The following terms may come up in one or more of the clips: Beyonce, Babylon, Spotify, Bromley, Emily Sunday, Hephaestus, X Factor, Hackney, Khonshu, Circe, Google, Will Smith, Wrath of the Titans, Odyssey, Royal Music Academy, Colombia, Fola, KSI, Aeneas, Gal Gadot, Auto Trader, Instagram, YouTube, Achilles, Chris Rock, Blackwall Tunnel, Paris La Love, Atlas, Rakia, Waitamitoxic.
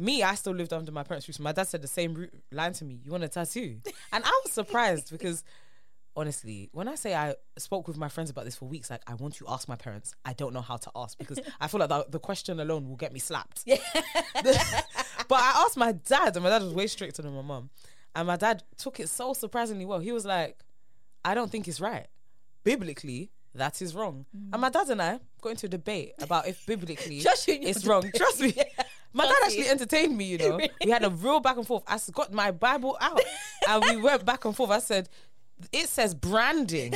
me, I still lived under my parents' roof. My dad said the same line to me. You want a tattoo? And I was surprised because, honestly, when I say I spoke with my friends about this for weeks, like, I want to ask my parents. I don't know how to ask because I feel like the question alone will get me slapped. Yeah. But I asked my dad, and my dad was way stricter than my mum. And my dad took it so surprisingly well. He was like, I don't think it's right. Biblically, that is wrong. Mm. And my dad and I got into a debate about if biblically it's wrong. Debate. Trust me. Yeah. My dad actually entertained me, you know. Really? We had a real back and forth. I got my Bible out and we went back and forth. I said, it says branding.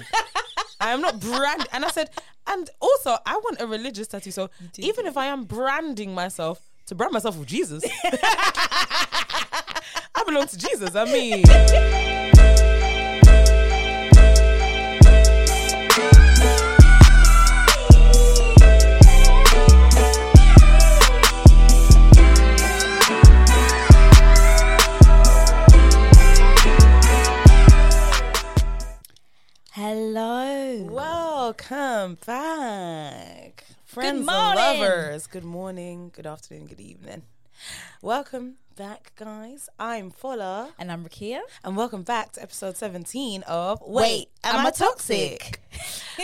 I am not brand. And I said, and also I want a religious tattoo. So even if I am branding myself, to brand myself with Jesus, I belong to Jesus. I mean... Hello. Welcome back. Friends and lovers. Good morning, good afternoon, good evening. Welcome back, guys. I'm Fola. And I'm Rakia. And welcome back to episode 17 of Wait, Am I Toxic?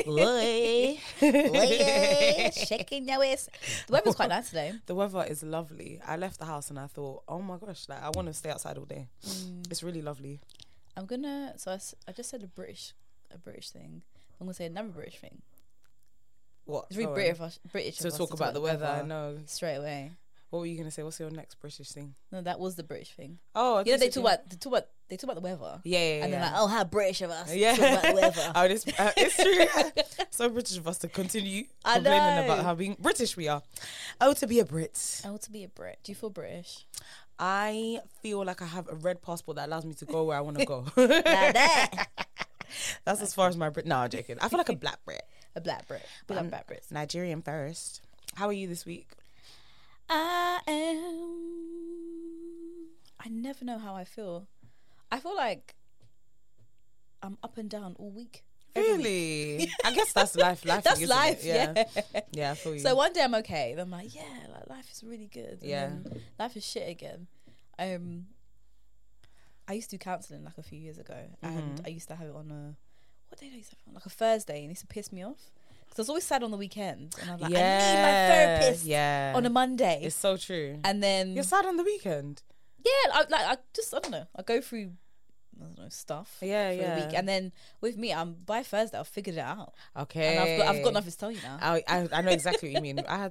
Oi. Oi. Shaking your ass. The weather's quite nice today. The weather is lovely. I left the house and I thought, oh my gosh, like, I want to stay outside all day. Mm. It's really lovely. I'm going to... So I just said a British thing. I'm gonna say another British thing. What? It's really British. So talk about the weather. I know. Straight away. What were you gonna say? What's your next British thing? No, that was the British thing. Oh, okay. You know they talk about the weather. Yeah, yeah. And they're like, oh, how British of us. Yeah. Talk about the weather. Oh, it's true. So British of us to continue complaining about how being British we are. Oh, to be a Brit. Oh, to be a Brit. Do you feel British? I feel like I have a red passport that allows me to go where I want to go. Like that. That's as far as my Brit. No, I'm joking. I feel like a black Brit. A black Brit. Black Brit. Nigerian first. How are you this week? I never know how I feel. I feel like I'm up and down all week. Really? Week. I guess that's life. That's life. Yeah. Yeah, I feel you. So one day I'm okay. Then I'm like, yeah, like, life is really good. And yeah. Life is shit again. I used to do counselling like a few years ago, and I used to have it on like a Thursday, and it used to piss me off because I was always sad on the weekend, and I was like, I need my therapist on a Monday. It's so true. And then you're sad on the weekend. Yeah, I go through stuff. Yeah, for the week. And then with me, by Thursday I've figured it out. Okay. And I've got nothing to tell you now. I know exactly what you mean. I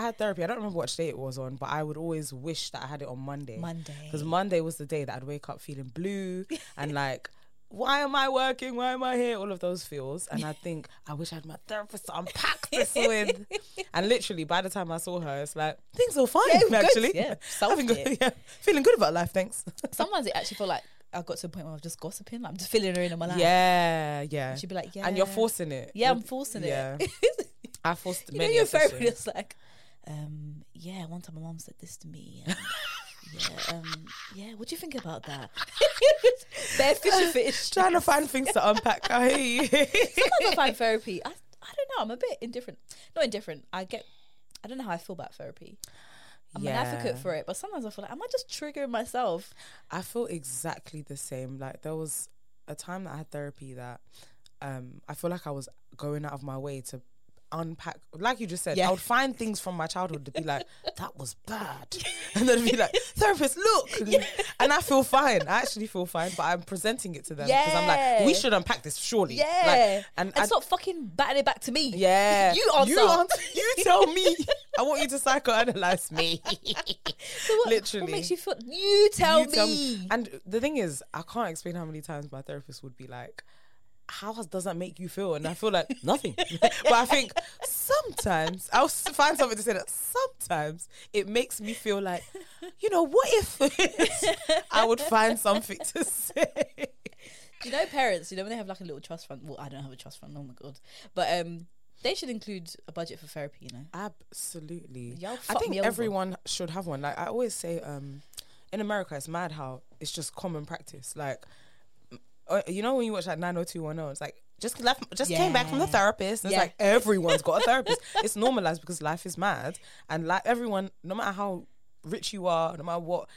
had therapy. I don't remember which day it was on, but I would always wish that I had it on Monday. Because Monday was the day that I'd wake up feeling blue and like, why am I working? Why am I here? All of those feels. And I think, I wish I had my therapist to unpack this with. And literally, by the time I saw her, it's like, things are fine, actually. Yeah, feeling good about life, thanks. Sometimes it actually felt like I got to a point where I was just gossiping. Like, I'm just filling her in on my life. Yeah, yeah. And she'd be like, yeah. And you're forcing it. Yeah, I'm forcing it. I forced many a session. You know, your therapist like, one time my mom said this to me. And what do you think about that? Bare fish. Trying to find things to unpack. I hear you. Sometimes I find therapy. I don't know. I'm a bit indifferent. Not indifferent. I don't know how I feel about therapy. I'm an advocate for it, but sometimes I feel like, am I just triggering myself? I feel exactly the same. Like, there was a time that I had therapy that I feel like I was going out of my way to unpack, like you just said. I would find things from my childhood to be like, that was bad, and then be like, therapist, look, and I feel fine. I actually feel fine, but I'm presenting it to them because I'm like, we should unpack this, surely. Like, and stop fucking batting it back to me. You tell me. I want you to psychoanalyze me. So literally, what makes you feel? You tell me. And the thing is, I can't explain how many times my therapist would be like, how does that make you feel? And I feel like nothing. But I think sometimes I'll find something to say that sometimes it makes me feel like, you know, what if I would find something to say? Do you know parents, you know, when they have like a little trust fund? Well, I don't have a trust fund. Oh my God. But they should include a budget for therapy, you know? Absolutely. I think everyone should have one. Like I always say, in America, it's mad how it's just common practice. Like, you know when you watch like 90210, it's like just came back from the therapist, and it's like everyone's got a therapist. It's normalized because life is mad, and like everyone, no matter how rich you are, no matter what,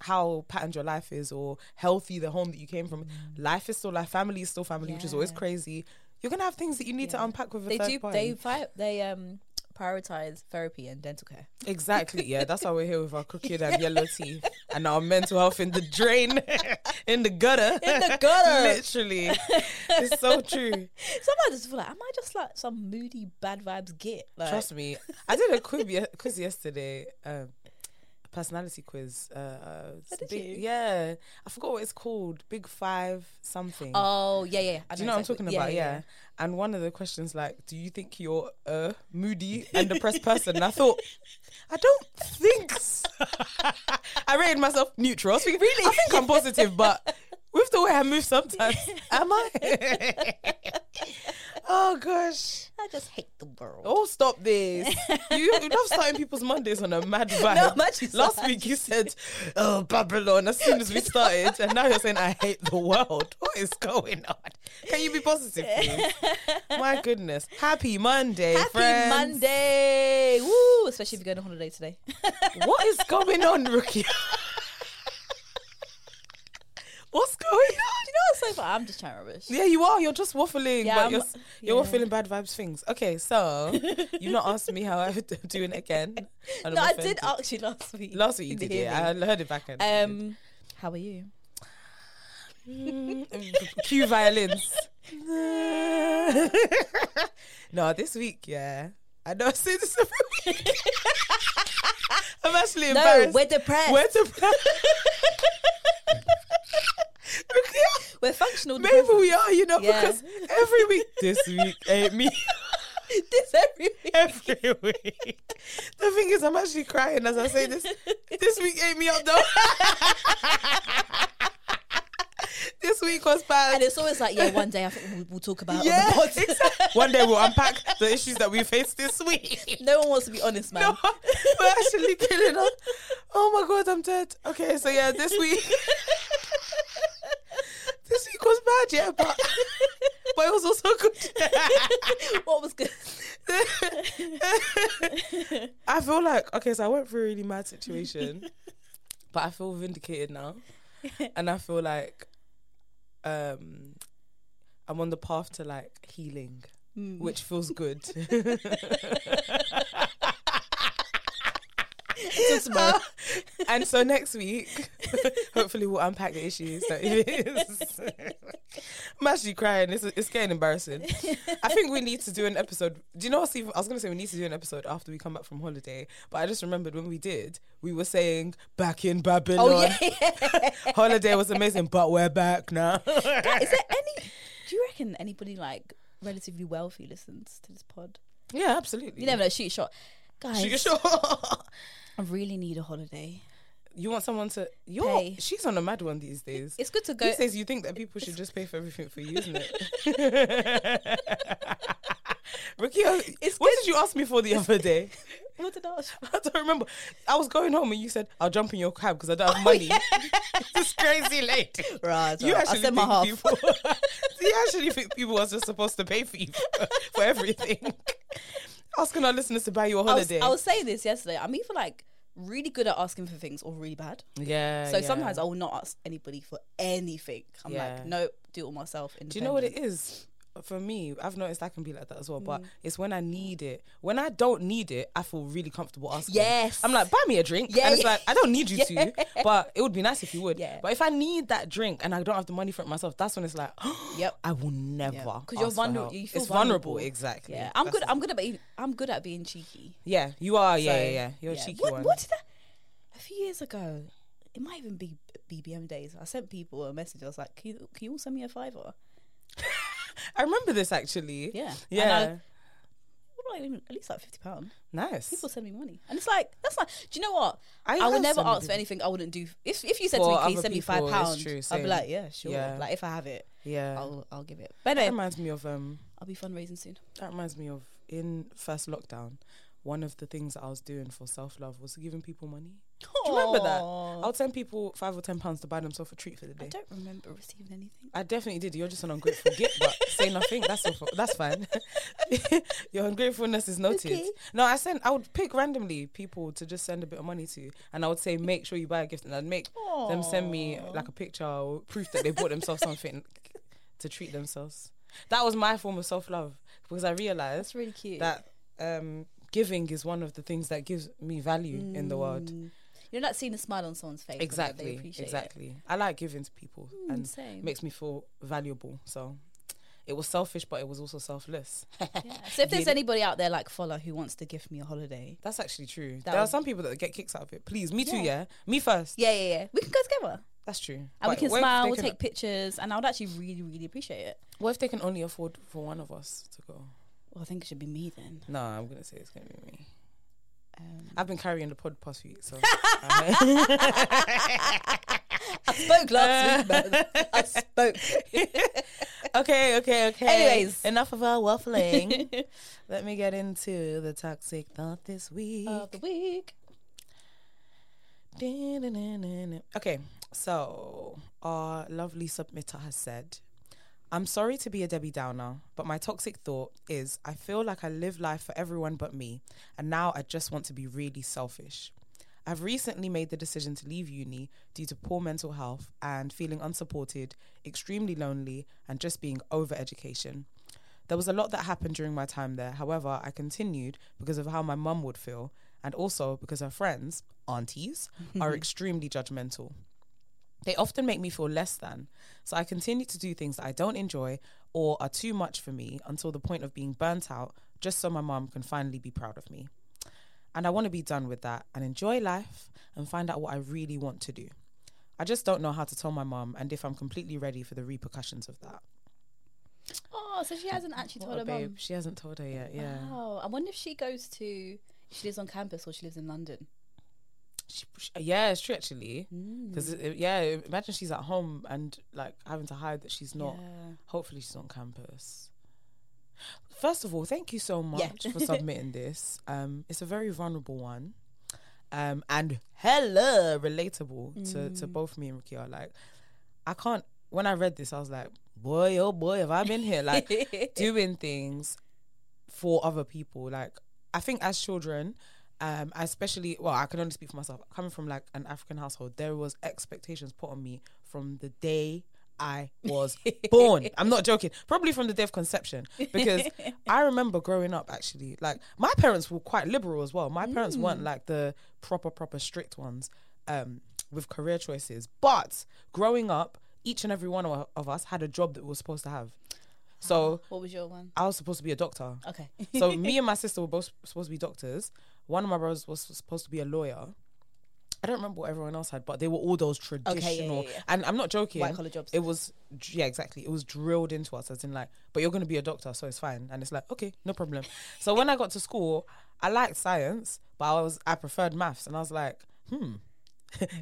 how patterned your life is or healthy the home that you came from, life is still life, family is still family, which is always crazy. You're gonna have things that you need to unpack with a third party. They prioritize therapy and dental care. Exactly, yeah. That's why we're here with our crooked and yellow teeth and our mental health in the drain, in the gutter. In the gutter. Literally. It's so true. Sometimes I just feel like, am I just like some moody bad vibes git? Like, trust me. I did a quiz yesterday, personality quiz. Yeah. I forgot what it's called. Big Five something. Oh, yeah. Do you know exactly what I'm talking about? Yeah. And one of the questions, like, do you think you're a moody and depressed person? And I thought, I don't think so. I rated myself neutral. Really? I think I'm positive, but with the way I move sometimes, am I? Oh, gosh. I just hate the world. Oh, stop this. You love starting people's Mondays on a mad vibe. No, last week you said, oh, Babylon, as soon as we started. And now you're saying, I hate the world. What is going on? Can you be positive, please? My goodness. Happy Monday, friends. Happy Monday. Woo, especially if you're going on holiday today. What is going on, Rakia? What's going on? You know what's so far? I'm just chatting rubbish. Yeah, you are. You're just waffling. Yeah, but you're waffling bad vibes things. Okay, so you've not asked me how I'm doing again. No, I did ask you last week. Last week you did, yeah. I heard it back then. How are you? Cue violins. No, this week, yeah. I know I say this every week. I'm actually embarrassed. No, we're depressed. We're functional. Maybe we are, you know, because every week, this week ain't me. This every week. Every week. The thing is, I'm actually crying as I say this. This week ain't me up though. This week was bad. And it's always like, yeah, one day I think we'll talk about it on the pod. Exactly. One day we'll unpack the issues that we faced this week. No one wants to be honest, man. No, we're actually killing us. Oh my God, I'm dead. Okay, so yeah, this week. This week was bad, yeah, but it was also good. What was good? I feel like, okay, so I went through a really mad situation, but I feel vindicated now. And I feel like I'm on the path to, like, healing, which feels good. And so next week, hopefully we'll unpack the issues that it is. I'm actually crying. It's getting embarrassing. I think we need to do an episode. Do you know what, Steve? I was going to say we need to do an episode after we come back from holiday, but I just remembered when we did, we were saying back in Babylon. Oh, yeah. Holiday was amazing, but we're back now. God, do you reckon anybody, like, relatively wealthy listens to this pod? Yeah, absolutely. You never know. Shoot a shot. Guys. Shoot a shot. I really need a holiday. You want someone to... She's on a mad one these days. It's good to go... These days you think that people should just pay for everything for you, isn't it? Rakia, did you ask me for the other day? What did I ask you? I don't remember. I was going home and you said, I'll jump in your cab because I don't have money. Yeah. This crazy lady. Right, you actually think my half. You actually think people are just supposed to pay for you for everything. Asking our listeners to buy you a holiday. I was saying this yesterday. I'm even like... really good at asking for things or really bad. Yeah. So sometimes I will not ask anybody for anything. I'm like, nope, do it all myself. Do you know what it is? For me, I've noticed I can be like that as well, but it's when I need it. When I don't need it, I feel really comfortable asking. Yes. I'm like, buy me a drink. Yeah, and it's like, I don't need you to, but it would be nice if you would. Yeah. But if I need that drink and I don't have the money for it myself, that's when it's like, I will never. Because you're vulnerable. You feel vulnerable. Exactly. Yeah. I'm good at being cheeky. Yeah, you are. Yeah. You're a cheeky one. What did a few years ago, it might even be BBM days, I sent people a message. I was like, can you all send me a $5? I remember this actually. Yeah. And at least like £50. Nice. People send me money, and it's like that's like. Do you know what? I would never ask for anything. I wouldn't do. If you said to me, "Please send me £5," I'd be like, "Yeah, sure." Yeah. Like if I have it, I'll give it. But anyway, that reminds me of I'll be fundraising soon. That reminds me of in first lockdown, one of the things that I was doing for self love was giving people money. Do you remember that? I'll send people £5 or £10 to buy themselves a treat for the day. I don't remember receiving anything. I definitely did. You're just an ungrateful git, but say nothing. That's fine. Your ungratefulness is noted. Okay. No, I would pick randomly people to just send a bit of money to, and I would say, make sure you buy a gift, and I'd make them send me like a picture or proof that they bought themselves something to treat themselves. That was my form of self-love, because I realized that's really cute. That giving is one of the things that gives me value in the world. You're not seeing a smile on someone's face. Exactly. It. I like giving to people and same. Makes me feel valuable. So it was selfish, but it was also selfless. Yeah. So if there's anybody out there like Fola who wants to gift me a holiday. That's actually true. There are some people that get kicks out of it. Please, me too, yeah? Me first. Yeah. We can go together. That's true. And but we can smile, we'll take pictures, and I would actually really, really appreciate it. What if they can only afford for one of us to go? Well, I think it should be me then. No, I'm going to say it's going to be me. I've been carrying the pod past few weeks, so I spoke last week. I spoke. Okay. Anyways, enough of our waffling. Let me get into the toxic thought this week. Of the week. Okay, so our lovely submitter has said, I'm sorry to be a Debbie Downer, but my toxic thought is I feel like I live life for everyone but me, and now I just want to be really selfish. I've recently made the decision to leave uni due to poor mental health and feeling unsupported, extremely lonely, and just being over education. There was a lot that happened during my time there. However, I continued because of how my mum would feel, and also because her friends, aunties, are extremely judgmental. They often make me feel less than, so I continue to do things that I don't enjoy or are too much for me until the point of being burnt out, just so my mum can finally be proud of me. And I want to be done with that and enjoy life and find out what I really want to do. I just don't know how to tell my mum and if I'm completely ready for the repercussions of that. Oh, so she hasn't actually told her mum? She hasn't told her yet, yeah. Wow, I wonder if she lives on campus or she lives in London. Yeah, it's true actually. Because imagine she's at home and like having to hide that she's not. Yeah. Hopefully she's on campus. First of all, thank you so much for submitting this. It's a very vulnerable one, and hella relatable to both me and Rakia. Like, I can't. When I read this, I was like, boy, oh boy, have I been here? Like doing things for other people. Like, I think as children. Especially, well, I can only speak for myself. Coming from like an African household, there was expectations put on me from the day I was born. I'm not joking. Probably from the day of conception, because I remember growing up actually, like my parents were quite liberal as well. My parents weren't like the proper strict ones with career choices. But growing up, each and every one of us had a job that we were supposed to have. So what was your one? I was supposed to be a doctor. Okay. So me and my sister were both supposed to be doctors. One of my brothers was supposed to be a lawyer. I don't remember what everyone else had, but they were all those traditional. Okay, yeah. And I'm not joking. White collar jobs. It was, yeah, exactly. It was drilled into us as in like, but you're going to be a doctor, so it's fine. And it's like, okay, no problem. So when I got to school, I liked science, but I preferred maths. And I was like,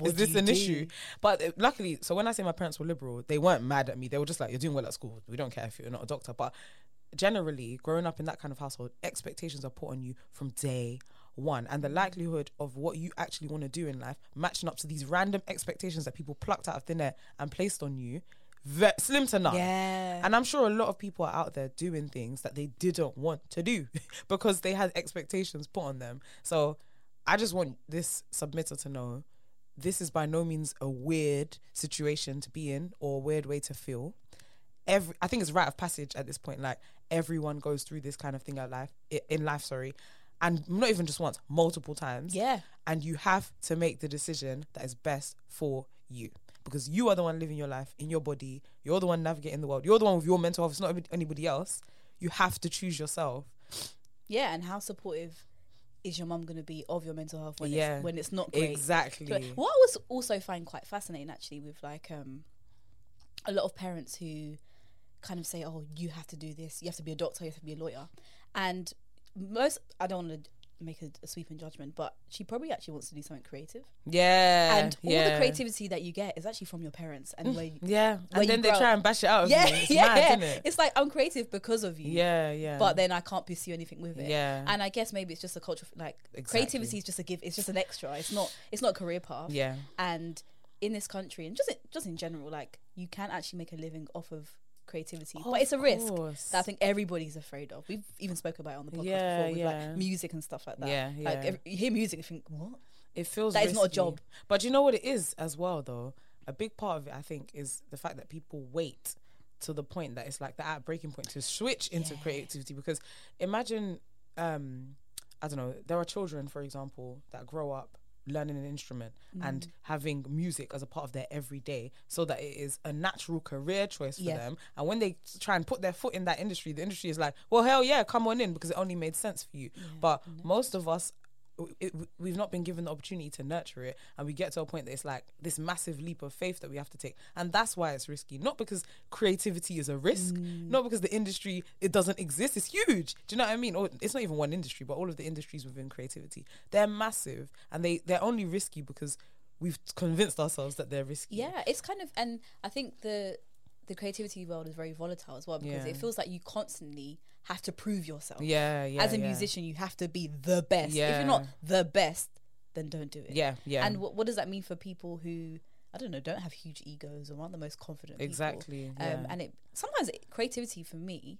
is this an issue? But luckily, so when I say my parents were liberal, they weren't mad at me. They were just like, you're doing well at school. We don't care if you're not a doctor. But generally, growing up in that kind of household, expectations are put on you from day one, and the likelihood of what you actually want to do in life matching up to these random expectations that people plucked out of thin air and placed on you, slim to none. Yeah. And I'm sure a lot of people are out there doing things that they didn't want to do because they had expectations put on them. So I just want this submitter to know this is by no means a weird situation to be in or a weird way to feel. I think it's rite of passage at this point. Like, everyone goes through this kind of thing in life. And not even just once, multiple times. Yeah. And you have to make the decision that is best for you, because you are the one living your life in your body. You're the one navigating the world. You're the one with your mental health. It's not anybody else. You have to choose yourself. Yeah. And how supportive is your mum going to be of your mental health when it's not great? Exactly. But what I was also find quite fascinating actually with like a lot of parents who kind of say, oh, you have to do this. You have to be a doctor. You have to be a lawyer. And most, I don't want to make a sweeping judgment, but she probably actually wants to do something creative. Yeah. And all the creativity that you get is actually from your parents. And where you, and then they try and bash it out of you. It's mad, isn't it? It's like, I'm creative because of you. Yeah, yeah. But then I can't pursue anything with it. Yeah. And I guess maybe it's just a culture, like, creativity is just a give, it's just an extra. It's not a career path. Yeah. And in this country, and just in general, like, you can actually make a living off of creativity, but it's a risk that I think everybody's afraid of. We've even spoken about it on the podcast before with like music and stuff like that. Like you hear music, you think, what? It feels that is not a job. But you know what it is as well, though. A big part of it, I think, is the fact that people wait to the point that it's like the breaking point to switch into creativity. Because imagine, I don't know, there are children, for example, that grow up learning an instrument and having music as a part of their everyday, so that it is a natural career choice for them. And when they try and put their foot in that industry, the industry is like, well, hell yeah, come on in, because it only made sense for you. Most of us, we've not been given the opportunity to nurture it, and we get to a point that it's like this massive leap of faith that we have to take, and that's why it's risky. Not because creativity is a risk, not because the industry, it doesn't exist, it's huge. Do you know what I mean? Or it's not even one industry, but all of the industries within creativity, they're massive, and they're only risky because we've convinced ourselves that they're risky. It's kind of, and I think the creativity world is very volatile as well, because it feels like you constantly have to prove yourself. As a musician, you have to be the best. If you're not the best, then don't do it. And what does that mean for people who, I don't know, don't have huge egos or aren't the most confident people? And sometimes creativity for me,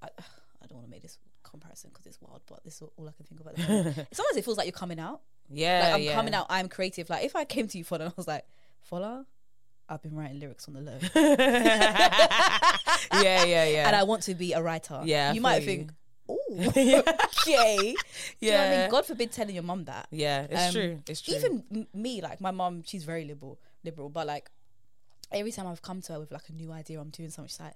I don't want to make this comparison because it's wild, but this is all I can think about. Sometimes it feels like you're coming out. Like I'm coming out, I'm creative. Like if I came to you, Fola, and I was like, Fola, I've been writing lyrics on the low. And I want to be a writer. You might think, okay. You know what I mean? God forbid telling your mum that. It's true. It's true. Even me, like my mum, she's very liberal, but like every time I've come to her with like a new idea, I'm doing something, she's like,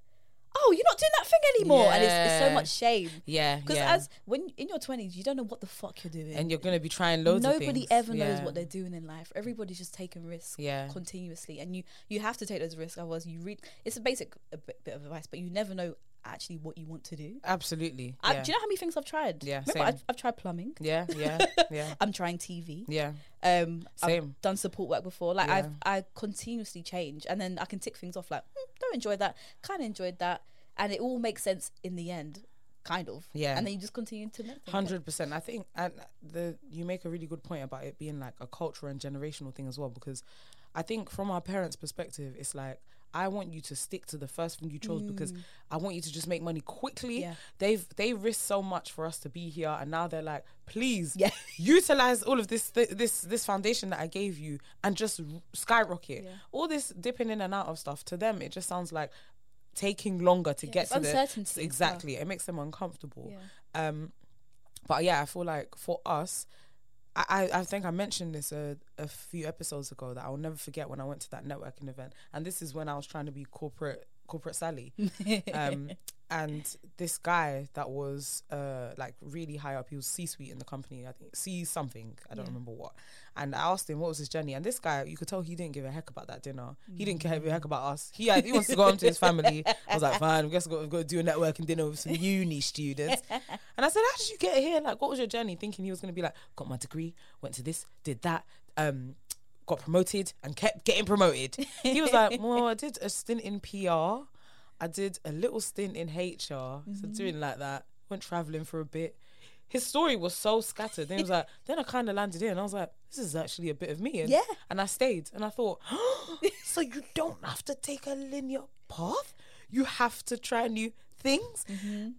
oh, you're not doing that thing anymore. And it's so much shame. Because as when in your 20s, you don't know what the fuck you're doing. And you're going to be trying loads of things. Nobody ever knows what they're doing in life. Everybody's just taking risks continuously. And you have to take those risks. Otherwise, it's a bit of advice, but you never know actually what you want to do. Absolutely. Do you know how many things I've tried? Remember, I've tried plumbing. I'm trying TV. I've done support work before. Like I continuously change, and then I can tick things off like, don't enjoy that, kind of enjoyed that, and it all makes sense in the end, kind of. And then you just continue to make 100%. I think you make a really good point about it being like a cultural and generational thing as well, because I think from our parents' perspective, it's like, I want you to stick to the first thing you chose because I want you to just make money quickly. They risked so much for us to be here, and now they're like, please utilize all of this this foundation that I gave you and just skyrocket. All this dipping in and out of stuff, to them it just sounds like taking longer to get to uncertainty. Exactly. It makes them uncomfortable. But I feel like for us, I think I mentioned this a few episodes ago, that I'll never forget when I went to that networking event, and this is when I was trying to be corporate Sally, and this guy that was like really high up, he was C-suite in the company, I think C something, I don't remember what, and I asked him what was his journey, and this guy, you could tell he didn't give a heck about that dinner. He didn't give a heck about us. He wants to go home to his family. I was like, fine, I guess we've got to do a networking dinner with some uni students. And I said, how did you get here? Like, what was your journey? Thinking he was going to be like, got my degree, went to this, did that, got promoted and kept getting promoted. He was like, well, I did a stint in PR, I did a little stint in HR, so doing like that, went traveling for a bit. His story was so scattered. Then he was like, then I kind of landed in, I was like, this is actually a bit of me. And I stayed, and I thought, so you don't have to take a linear path, you have to try new things.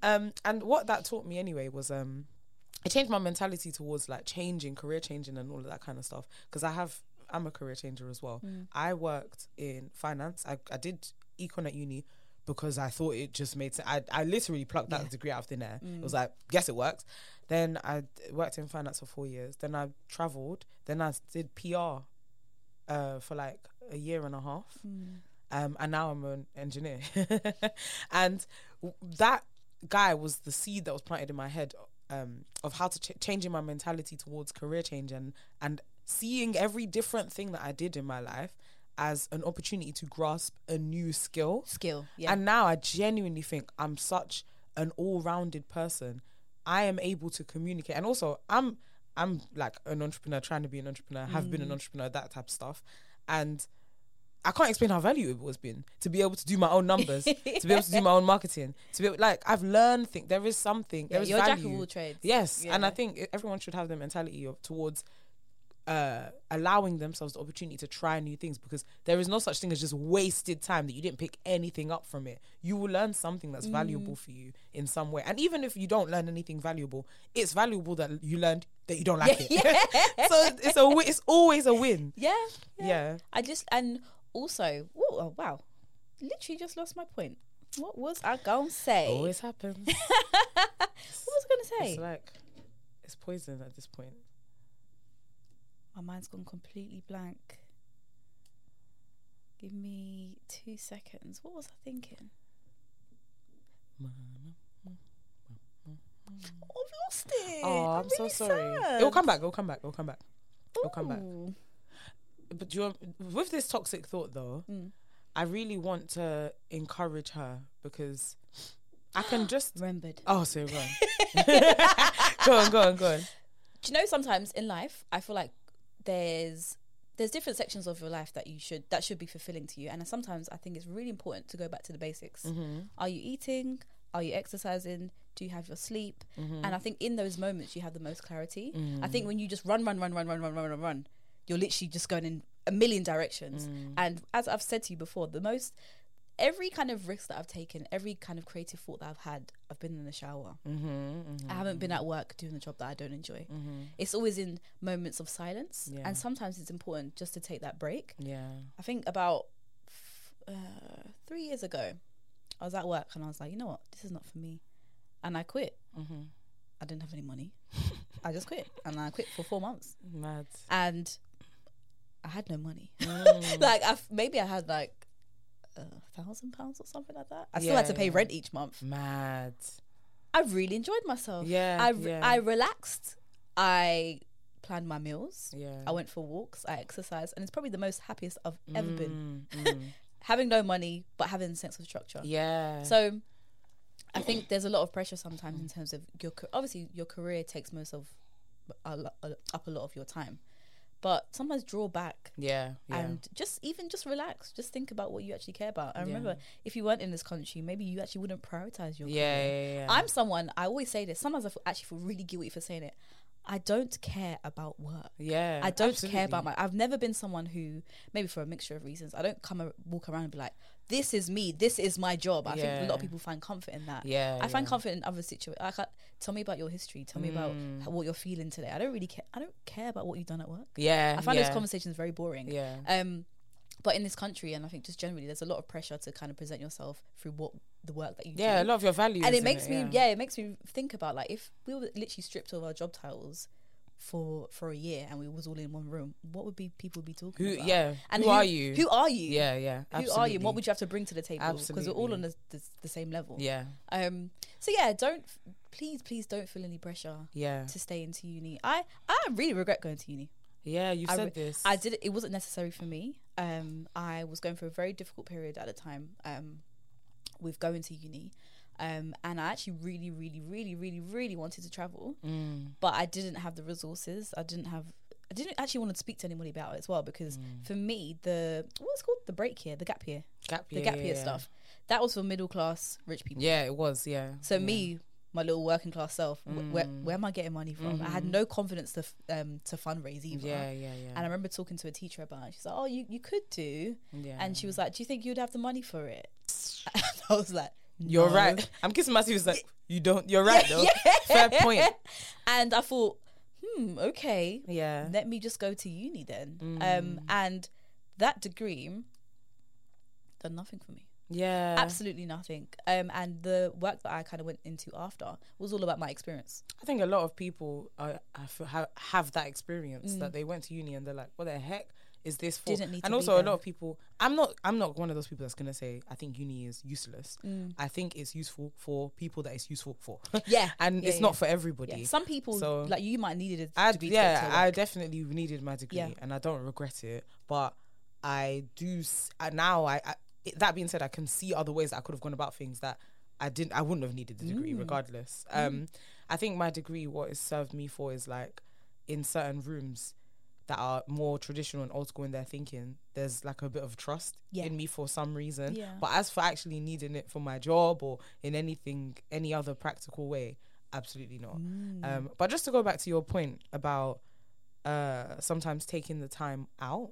And what that taught me anyway was, I changed my mentality towards like career changing and all of that kind of stuff, because I'm a career changer as well. I worked in finance. I did econ at uni because I thought it just made sense. I literally plucked that degree out of thin air. It was like, guess it works. Then I worked in finance for 4 years. Then I traveled. Then I did PR for like a year and a half. And now I'm an engineer. And that guy was the seed that was planted in my head of how to changing my mentality towards career change, and seeing every different thing that I did in my life as an opportunity to grasp a new skill. And now I genuinely think I'm such an all-rounded person I am able to communicate. And also, I'm like an entrepreneur, trying to be an entrepreneur, have been an entrepreneur, that type of stuff. And I can't explain how valuable it's been to be able to do my own numbers, to be able to do my own marketing, to be able, like, I've learned things. There is something. Yeah, there is you're value. Jack of all trades. Yes, yeah. And I think everyone should have the mentality of towards allowing themselves the opportunity to try new things, because there is no such thing as just wasted time that you didn't pick anything up from it. You will learn something that's valuable for you in some way. And even if you don't learn anything valuable, it's valuable that you learned that you don't like it. Yeah. So it's always a win. Yeah. Also, oh wow, literally just lost my point. What was I gonna say? Always happens. What was I gonna say? It's like, it's poison at this point. My mind's gone completely blank. Give me 2 seconds. What was I thinking? Oh, I've lost it. Oh, I'm so really sorry. Sad. It'll come back. But with this toxic thought though, I really want to encourage her, because I can just remembered. Oh, so go on. Go on. Do you know, sometimes in life, I feel like there's different sections of your life that should be fulfilling to you, and sometimes I think it's really important to go back to the basics. Mm-hmm. Are you eating? Are you exercising? Do you have your sleep? Mm-hmm. And I think in those moments you have the most clarity. Mm-hmm. I think when you just run, you're literally just going in a million directions. Mm. And as I've said to you before, every kind of risk that I've taken, every kind of creative thought that I've had, I've been in the shower. Mm-hmm, mm-hmm. I haven't been at work doing a job that I don't enjoy. Mm-hmm. It's always in moments of silence. Yeah. And sometimes it's important just to take that break. Yeah. I think about 3 years ago, I was at work and I was like, you know what? This is not for me. And I quit. Mm-hmm. I didn't have any money. I just quit. And I quit for 4 months. Mad. And I had no money. Like, maybe I had like £1,000 or something like that. I still had to pay rent each month. Mad. I really enjoyed myself. Yeah, I relaxed. I planned my meals. Yeah. I went for walks. I exercised. And it's probably the most happiest I've ever been. Having no money, but having a sense of structure. Yeah. So I think there's a lot of pressure sometimes in terms of obviously your career takes most of up a lot of your time. But sometimes draw back, and just relax. Just think about what you actually care about. I remember if you weren't in this country, maybe you actually wouldn't prioritize your career. Yeah. I'm someone, I always say this. Sometimes I actually feel really guilty for saying it. I don't care about work. Yeah, I don't care about I've never been someone who, maybe for a mixture of reasons, I don't walk around and be like, this is me, this is my job. I think a lot of people find comfort in that. Yeah, I find comfort in other situations. Like, tell me about your history. Tell me about what you're feeling today. I don't really care. I don't care about what you've done at work. Yeah, I find those conversations very boring. Yeah. But in this country, and I think just generally, there's a lot of pressure to kind of present yourself through what the work that you do. Yeah, a lot of your values. And it makes me think about, like, if we were literally stripped of our job titles for a year and we was all in one room, what would people be talking about? Yeah. And who are you? Yeah. Absolutely. Who are you? And what would you have to bring to the table? Because we're all on the same level. Yeah. So yeah, please don't feel any pressure. Yeah. To stay into uni, I really regret going to uni. Yeah, you said this. I did. It wasn't necessary for me. I was going through a very difficult period at the time with going to uni, and I actually really, really, really, really, really wanted to travel, but I didn't have the resources. I didn't actually want to speak to anybody about it as well, because for me, the gap year stuff, that was for middle class rich people. Yeah, it was. Yeah. So me, my little working class self, where am I getting money from? Mm-hmm. I had no confidence to fundraise either. Yeah. And I remember talking to a teacher about it. She's like, oh, you could do. Yeah. And she was like, do you think you'd have the money for it? And I was like, no. You're right. I'm kissing my teeth. Like, you don't. You're right, though. Yeah. Fair point. And I thought, okay. Yeah. Let me just go to uni then. And that degree done nothing for me. Yeah, absolutely nothing. And the work that I kind of went into after was all about my experience. I think a lot of people have that experience that they went to uni and they're like, what the heck is this for? Didn't need and to also be there. A lot of people, I'm not one of those people that's gonna say I think uni is useless. I think it's useful for people that it's useful for. Yeah. And it's not for everybody. Yeah. Some people, so, like, you might needed it to be. Yeah, I definitely needed my degree, and I don't regret it, but I do now. That being said, I can see other ways that I could have gone about things that I wouldn't have needed the degree regardless. I think my degree, what it's served me for is like in certain rooms that are more traditional and old school in their thinking, there's like a bit of trust in me for some reason. Yeah. But as for actually needing it for my job or in anything, any other practical way, absolutely not. But just to go back to your point about sometimes taking the time out,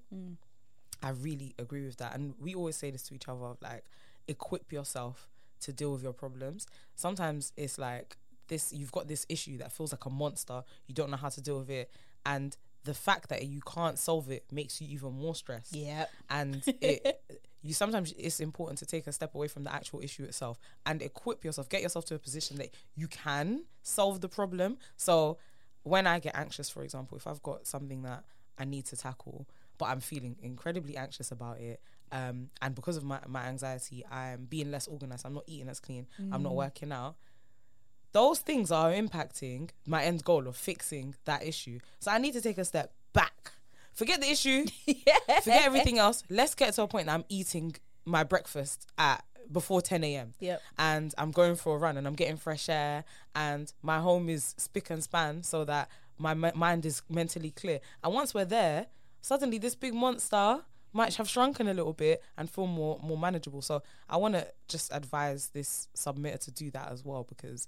I really agree with that. And we always say this to each other, like, equip yourself to deal with your problems. Sometimes it's like this, you've got this issue that feels like a monster, you don't know how to deal with it, and the fact that you can't solve it makes you even more stressed. Yeah. And it, you sometimes, it's important to take a step away from the actual issue itself and equip yourself, get yourself to a position that you can solve the problem. So when I get anxious, for example, if I've got something that I need to tackle, but I'm feeling incredibly anxious about it, and because of my anxiety, I'm being less organised, I'm not eating as clean, I'm not working out, those things are impacting my end goal of fixing that issue. So I need to take a step back. Forget the issue. Forget everything else. Let's get to a point that I'm eating my breakfast at before 10 a.m. Yep. And I'm going for a run and I'm getting fresh air and my home is spick and span so that my mind is mentally clear. And once we're there, suddenly this big monster might have shrunken a little bit and feel more manageable. So I want to just advise this submitter to do that as well, because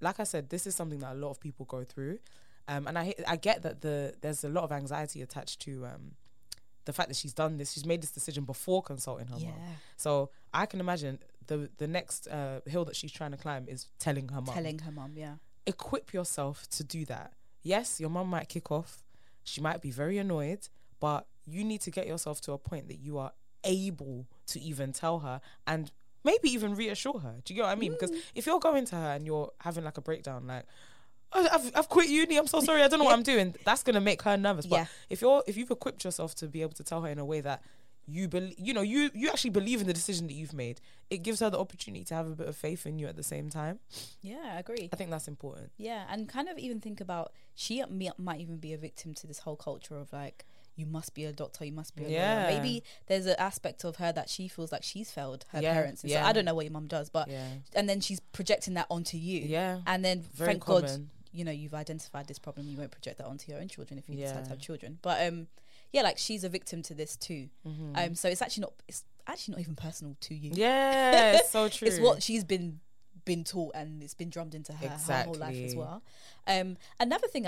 like I said, this is something that a lot of people go through. And I get that there's a lot of anxiety attached to the fact that she's done this. She's made this decision before consulting her mum. So I can imagine the next hill that she's trying to climb is telling her mum. Equip yourself to do that. Yes, your mum might kick off. She might be very annoyed, but you need to get yourself to a point that you are able to even tell her and maybe even reassure her. Do you get what I mean? Because if you're going to her and you're having like a breakdown, like, oh, I've quit uni, I'm so sorry, I don't know what I'm doing, that's going to make her nervous. But if you've equipped yourself to be able to tell her in a way that you believe, you know, you actually believe in the decision that you've made, it gives her the opportunity to have a bit of faith in you at the same time. I agree. I think that's important. And kind of even think about, she might even be a victim to this whole culture of like, you must be a doctor, you must be a lawyer. Maybe there's an aspect of her that she feels like she's failed her parents. And so I don't know what your mum does, but and then she's projecting that onto you. And then Very common. God, you know, you've identified this problem, you won't project that onto your own children if you decide to have children. But like she's a victim to this too. So it's actually not even personal to you. It's so true. It's what she's been taught and it's been drummed into her, her whole life as well. Another thing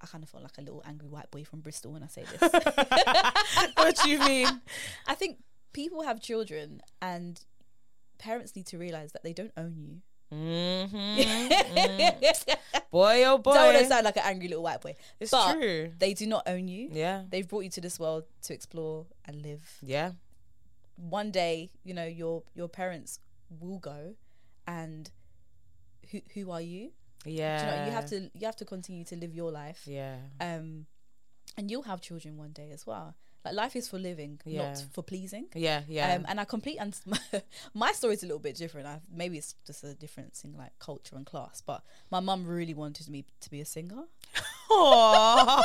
I kind of feel like a little angry white boy from Bristol when I say this. What do you mean? I think people have children and parents need to realise that they don't own you. Boy, oh boy. Don't want to sound like an angry little white boy. It's true. They do not own you. Yeah. They've brought you to this world to explore and live. Yeah. One day, you know, your parents will go, and who are you? Yeah. Do you know, you have to continue to live your life. Yeah. And you'll have children one day as well. Like, life is for living, not for pleasing. And I completely my story's a little bit different. Maybe it's just a difference in like culture and class, but my mum really wanted me to be a singer. Aww,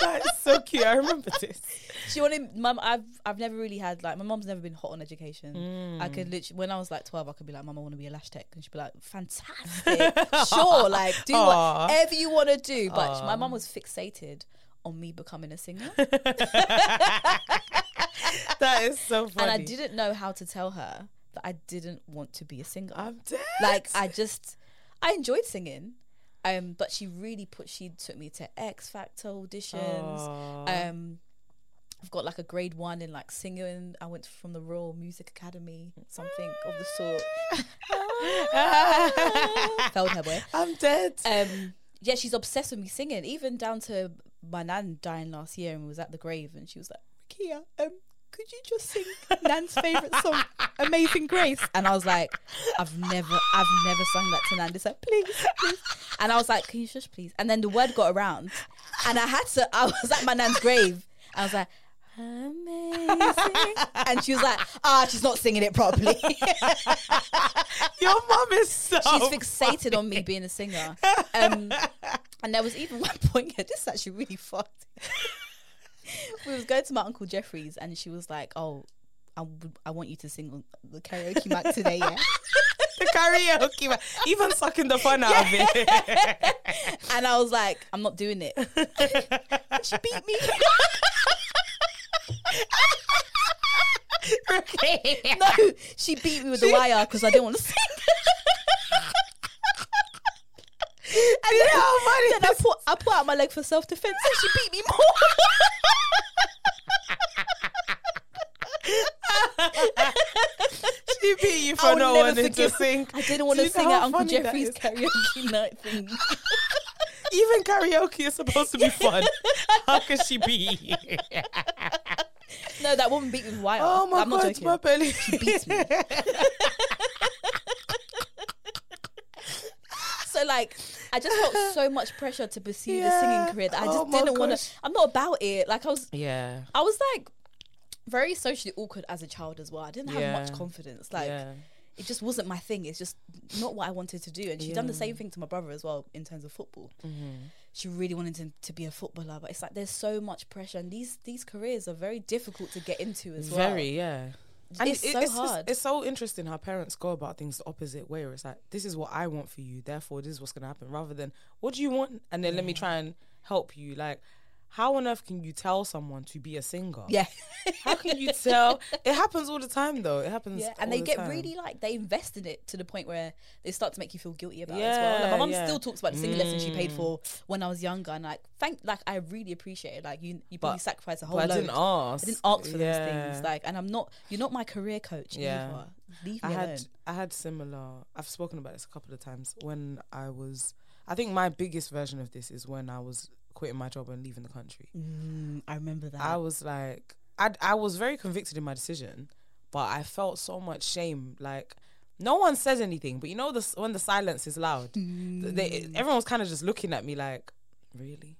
that's so cute. I remember this. She wanted mum. I've never really had, like, my mum's never been hot on education. I could literally, when I was like 12, I could be like, Mum, I want to be a lash tech, and she'd be like, fantastic, sure, like do whatever you want to do. But my mum was fixated on me becoming a singer. That is so funny. And I didn't know how to tell her that I didn't want to be a singer. I'm dead. Like, I enjoyed singing, but she really took me to X Factor auditions. I've got like a grade 1 in like singing. I went from the Royal Music Academy, something of the sort. Failed her, boy. I'm dead. Yeah, she's obsessed with me singing, even down to my nan dying last year, and was at the grave, and she was like, Rakia, could you just sing Nan's favourite song, Amazing Grace? And I was like, I've never sung that to Nan. It's like, please, please. And I was like, can you just please? And then the word got around, and I was at my nan's grave, and I was like, amazing. And she was like, she's not singing it properly. Your mum is so she's fixated on me being a singer. And there was even one point here, this is actually really fucked. We was going to my Uncle Jeffrey's, and she was like, I want you to sing on the karaoke mic today, yeah. the karaoke bar, even sucking the fun out of it. And I was like, I'm not doing it. She beat me. No, she beat me with the wire because I didn't want to sing. And then, then I put out my leg for self-defense and she beat me more. She beat you for no wanting to sing. I didn't want to sing at Uncle Jeffrey's karaoke night thing. Even karaoke is supposed to be fun. How could she beat you? No, that woman beat me with wire. Oh my God, it's my belly. She beats me. So like, I just felt so much pressure to pursue the singing career that I just didn't want to. I'm not about it. Like I was like very socially awkward as a child as well. I didn't have much confidence. Like it just wasn't my thing. It's just not what I wanted to do. And she'd done the same thing to my brother as well in terms of football. Mm-hmm. She really wanted him to be a footballer, but it's like there's so much pressure, and these careers are very difficult to get into as well. Very, yeah. And it's hard. Just, it's so interesting how parents go about things the opposite way, where it's like, this is what I want for you, therefore this is what's going to happen, rather than, what do you want? And then let me try and help you. Like, how on earth can you tell someone to be a singer? Yeah. How can you tell? It happens all the time, though. It happens all the time. And they get really, like, they invest in it to the point where they start to make you feel guilty about it as well. Like, my mum still talks about the singing lesson she paid for when I was younger. And, like, I really appreciate it. Like, you probably sacrificed a whole lot. I didn't ask for those things. Like, and you're not my career coach either. Leave me alone. I had similar, I've spoken about this a couple of times. When I think my biggest version of this is when I was quitting my job and leaving the country. I remember that. I was like, I was very convicted in my decision, but I felt so much shame. Like, no one says anything, but you know when the silence is loud, everyone was kind of just looking at me like, really?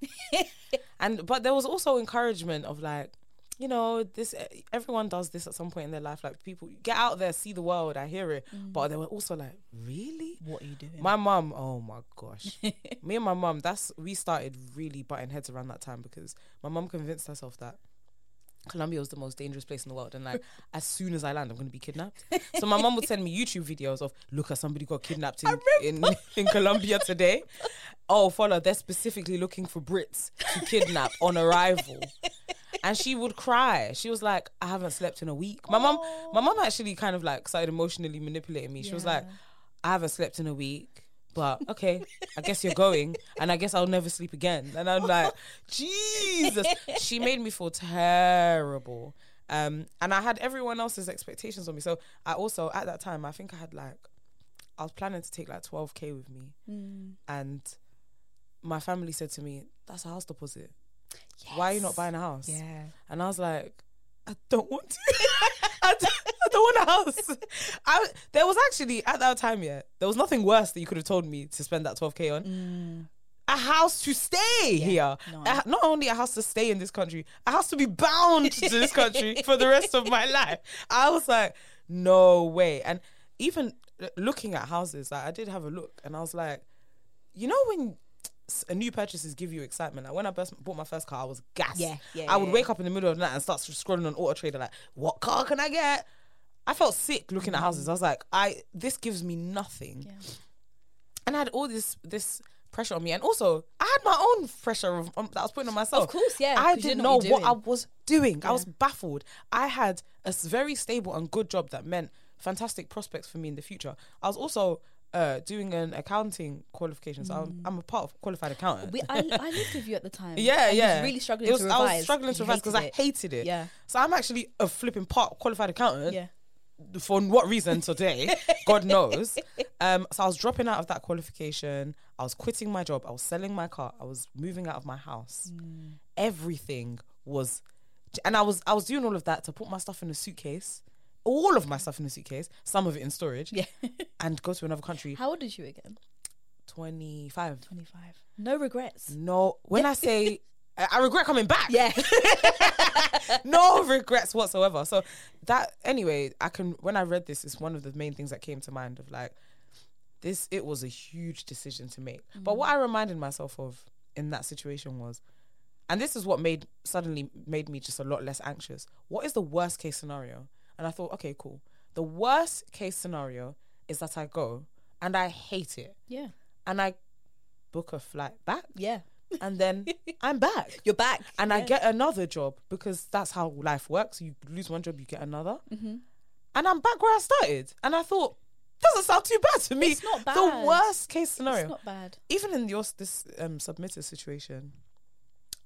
But there was also encouragement of like, you know, this, everyone does this at some point in their life. Like, people get out there, see the world. I hear it, but they were also like, "Really? What are you doing?" My mum, oh my gosh, me and my mum. We started really butting heads around that time because my mum convinced herself that Colombia was the most dangerous place in the world, and like, as soon as I land, I'm going to be kidnapped. So my mum would send me YouTube videos of, look, somebody got kidnapped in Colombia today. Oh, Fola, they're specifically looking for Brits to kidnap on arrival. And she would cry. She was like, I haven't slept in a week. My mum actually kind of like started emotionally manipulating me. She was like, I haven't slept in a week, but okay, I guess you're going, and I guess I'll never sleep again. And I'm like, Jesus. She made me feel terrible. And I had everyone else's expectations on me. So I also, at that time, I think I was planning to take like 12K with me. And my family said to me, that's a house deposit. Yes. Why are you not buying a house? Yeah. And I was like, I don't want to. I don't want a house. There was actually, at that time, there was nothing worse that you could have told me to spend that 12K on. A house to stay here. Not only a house to stay in this country, a house to be bound to this country for the rest of my life. I was like, no way. And even looking at houses, like, I did have a look, and I was like, you know when new purchases give you excitement. Like, when I bought my first car, I was gassed. I would wake up in the middle of the night and start scrolling on Auto Trader, like, what car can I get? I felt sick looking at houses. I was like, this gives me nothing. And I had all this pressure on me, and also I had my own pressure that I was putting on myself. Of course, I didn't know what I was doing. I was baffled. I had a very stable and good job that meant fantastic prospects for me in the future. I was also doing an accounting qualification, so I'm a part of qualified accountant. I lived with you at the time. I was really struggling to revise. I was struggling to revise because I hated it. So I'm actually a flipping part qualified accountant. For what reason today? God knows. So I was dropping out of that qualification. I was quitting my job. I was selling my car. I was moving out of my house. Everything was, and I was doing all of that to put my stuff in a suitcase. All of my stuff in a suitcase, some of it in storage, and go to another country. How old is you again? 25. No regrets. No. When I say, I regret coming back. No regrets whatsoever. So that, anyway, when I read this, it's one of the main things that came to mind of like, it was a huge decision to make. But what I reminded myself of in that situation was, and this is what suddenly made me just a lot less anxious. What is the worst case scenario? And I thought, okay, cool. The worst case scenario is that I go and I hate it. Yeah. And I book a flight back. Yeah. And then I'm back. You're back. And yeah. I get another job, because that's how life works. You lose one job, you get another. Mm-hmm. And I'm back where I started. And I thought, doesn't sound too bad to me. It's not bad. The worst case scenario. It's not bad. Even in this submitter situation,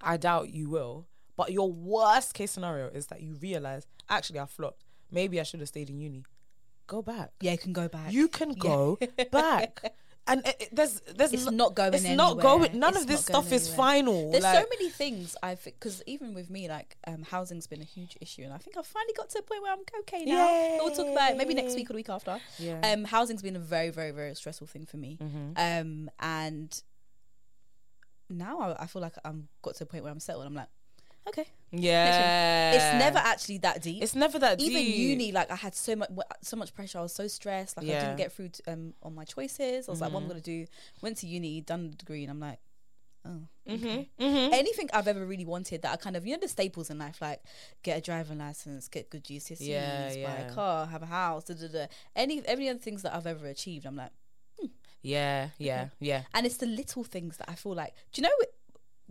I doubt you will. But your worst case scenario is that you realise, actually, I flopped. Maybe I should have stayed in uni. Go back. Yeah, you can go back. You can go back. And there's it's not going anywhere. It's not going. None of this stuff is final. There's so many things I've, because even with me, like housing's been a huge issue, and I think I've finally got to a point where I'm okay now. Yay. We'll talk about it maybe next week or the week after. Yeah. Housing's been a very, very, very stressful thing for me. Mm-hmm. And now I feel like I'm got to a point where I'm settled. I'm like, okay. Yeah. It's never actually that deep. It's never that deep. Even uni, like I had so much pressure. I was so stressed. Like I didn't get through on my choices. I was like, what am I going to do? Went to uni, done the degree, and I'm like, oh. Mm-hmm. Okay. Mm-hmm. Anything I've ever really wanted that I kind of, you know, the staples in life, like get a driving license, get good GCSEs, buy a car, have a house, da, da, da. Any other things that I've ever achieved, I'm like, yeah. And it's the little things that I feel like, do you know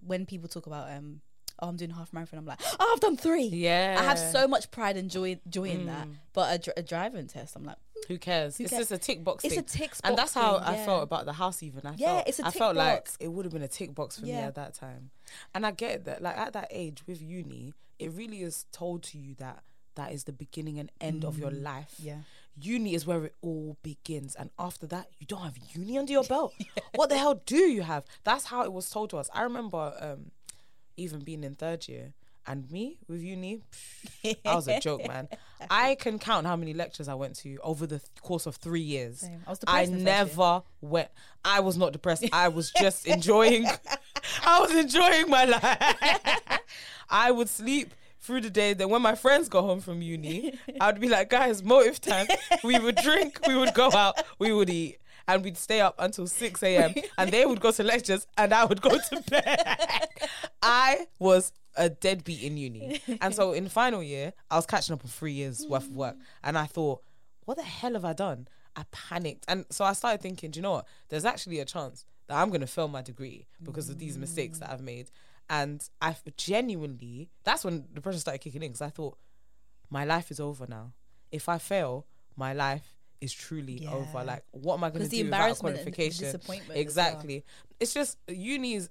when people talk about, oh, I'm doing half marathon, I'm like, oh, I've done 3. Yeah. I have so much pride and joy in that. But a driving test, I'm like, who cares? It's just a tick box thing. It's a tick box. And that's how I felt about the house even. I felt like it would have been a tick box for me at that time. And I get that, like at that age with uni, it really is told to you that is the beginning and end of your life. Yeah. Uni is where it all begins, and after that you don't have uni under your belt. What the hell do you have? That's how it was told to us. I remember even being in third year, and me with uni, I was a joke, man. I can count how many lectures I went to over the course of 3 years. Same. I was depressed. I never went. I was not depressed. I was just enjoying. I was enjoying my life. I would sleep through the day. Then when my friends got home from uni, I'd be like, guys, motive time. We would drink. We would go out. We would eat. And we'd stay up until 6 a.m. and they would go to lectures and I would go to bed. I was a deadbeat in uni. And so in final year, I was catching up on 3 years worth of work. And I thought, what the hell have I done? I panicked. And so I started thinking, do you know what? There's actually a chance that I'm going to fail my degree because of these mistakes that I've made. And I've genuinely, that's when the pressure started kicking in, because I thought, my life is over now. If I fail, my life is truly over. Like, what am I going to do without qualification? And disappointment. Exactly. Well. It's just uni is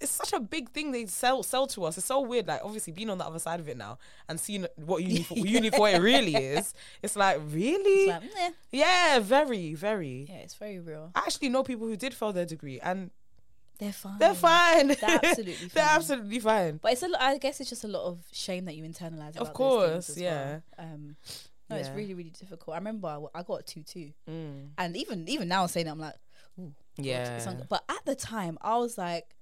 such a big thing they sell to us. It's so weird. Like, obviously being on the other side of it now and seeing what uni for it really is. It's like, really? It's like, yeah, very, very. Yeah, it's very real. I actually know people who did fail their degree and they're fine. They're fine. They're absolutely fine. They're absolutely fine. But it's I guess it's just a lot of shame that you internalize. Of course, those things as well. No, it's really, really difficult. I remember I got a 2-2. And even now saying it, I'm like, ooh. Yeah. But at the time, I was like,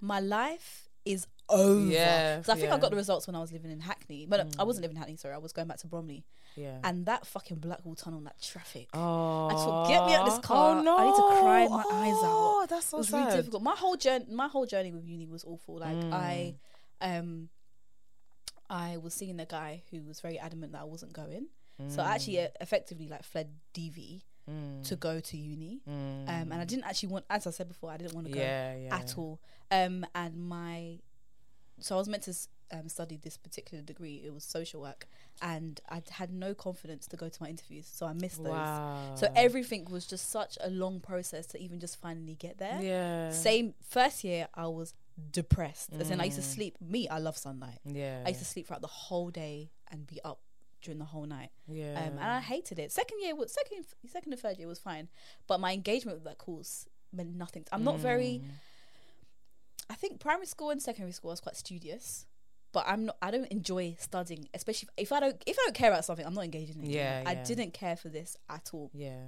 my life is over. Because I think I got the results when I was living in Hackney. But I wasn't living in Hackney, sorry. I was going back to Bromley. Yeah. And that fucking Blackwall Tunnel, that traffic. Oh. I just thought, get me out of this car. Oh, no. I need to cry my eyes out. Oh, that's so sad. It was really difficult. My whole journey with uni was awful. Like, I was seeing a guy who was very adamant that I wasn't going. So I actually effectively like fled DV to go to uni. And I didn't actually want, as I said before, I didn't want to go at all. So I was meant to study this particular degree. It was social work. And I had no confidence to go to my interviews. So I missed those. Wow. So everything was just such a long process to even just finally get there. Yeah. Same first year, I was depressed. As in I used to sleep. I love sunlight. Yeah. I used to sleep throughout the whole day and be up during the whole night, and I hated it. Second and third year was fine, but my engagement with that course meant nothing. I'm not very. I think primary school and secondary school I was quite studious, but I'm not. I don't enjoy studying, especially if I don't care about something. I'm not engaged in it. Yeah. I didn't care for this at all. Yeah.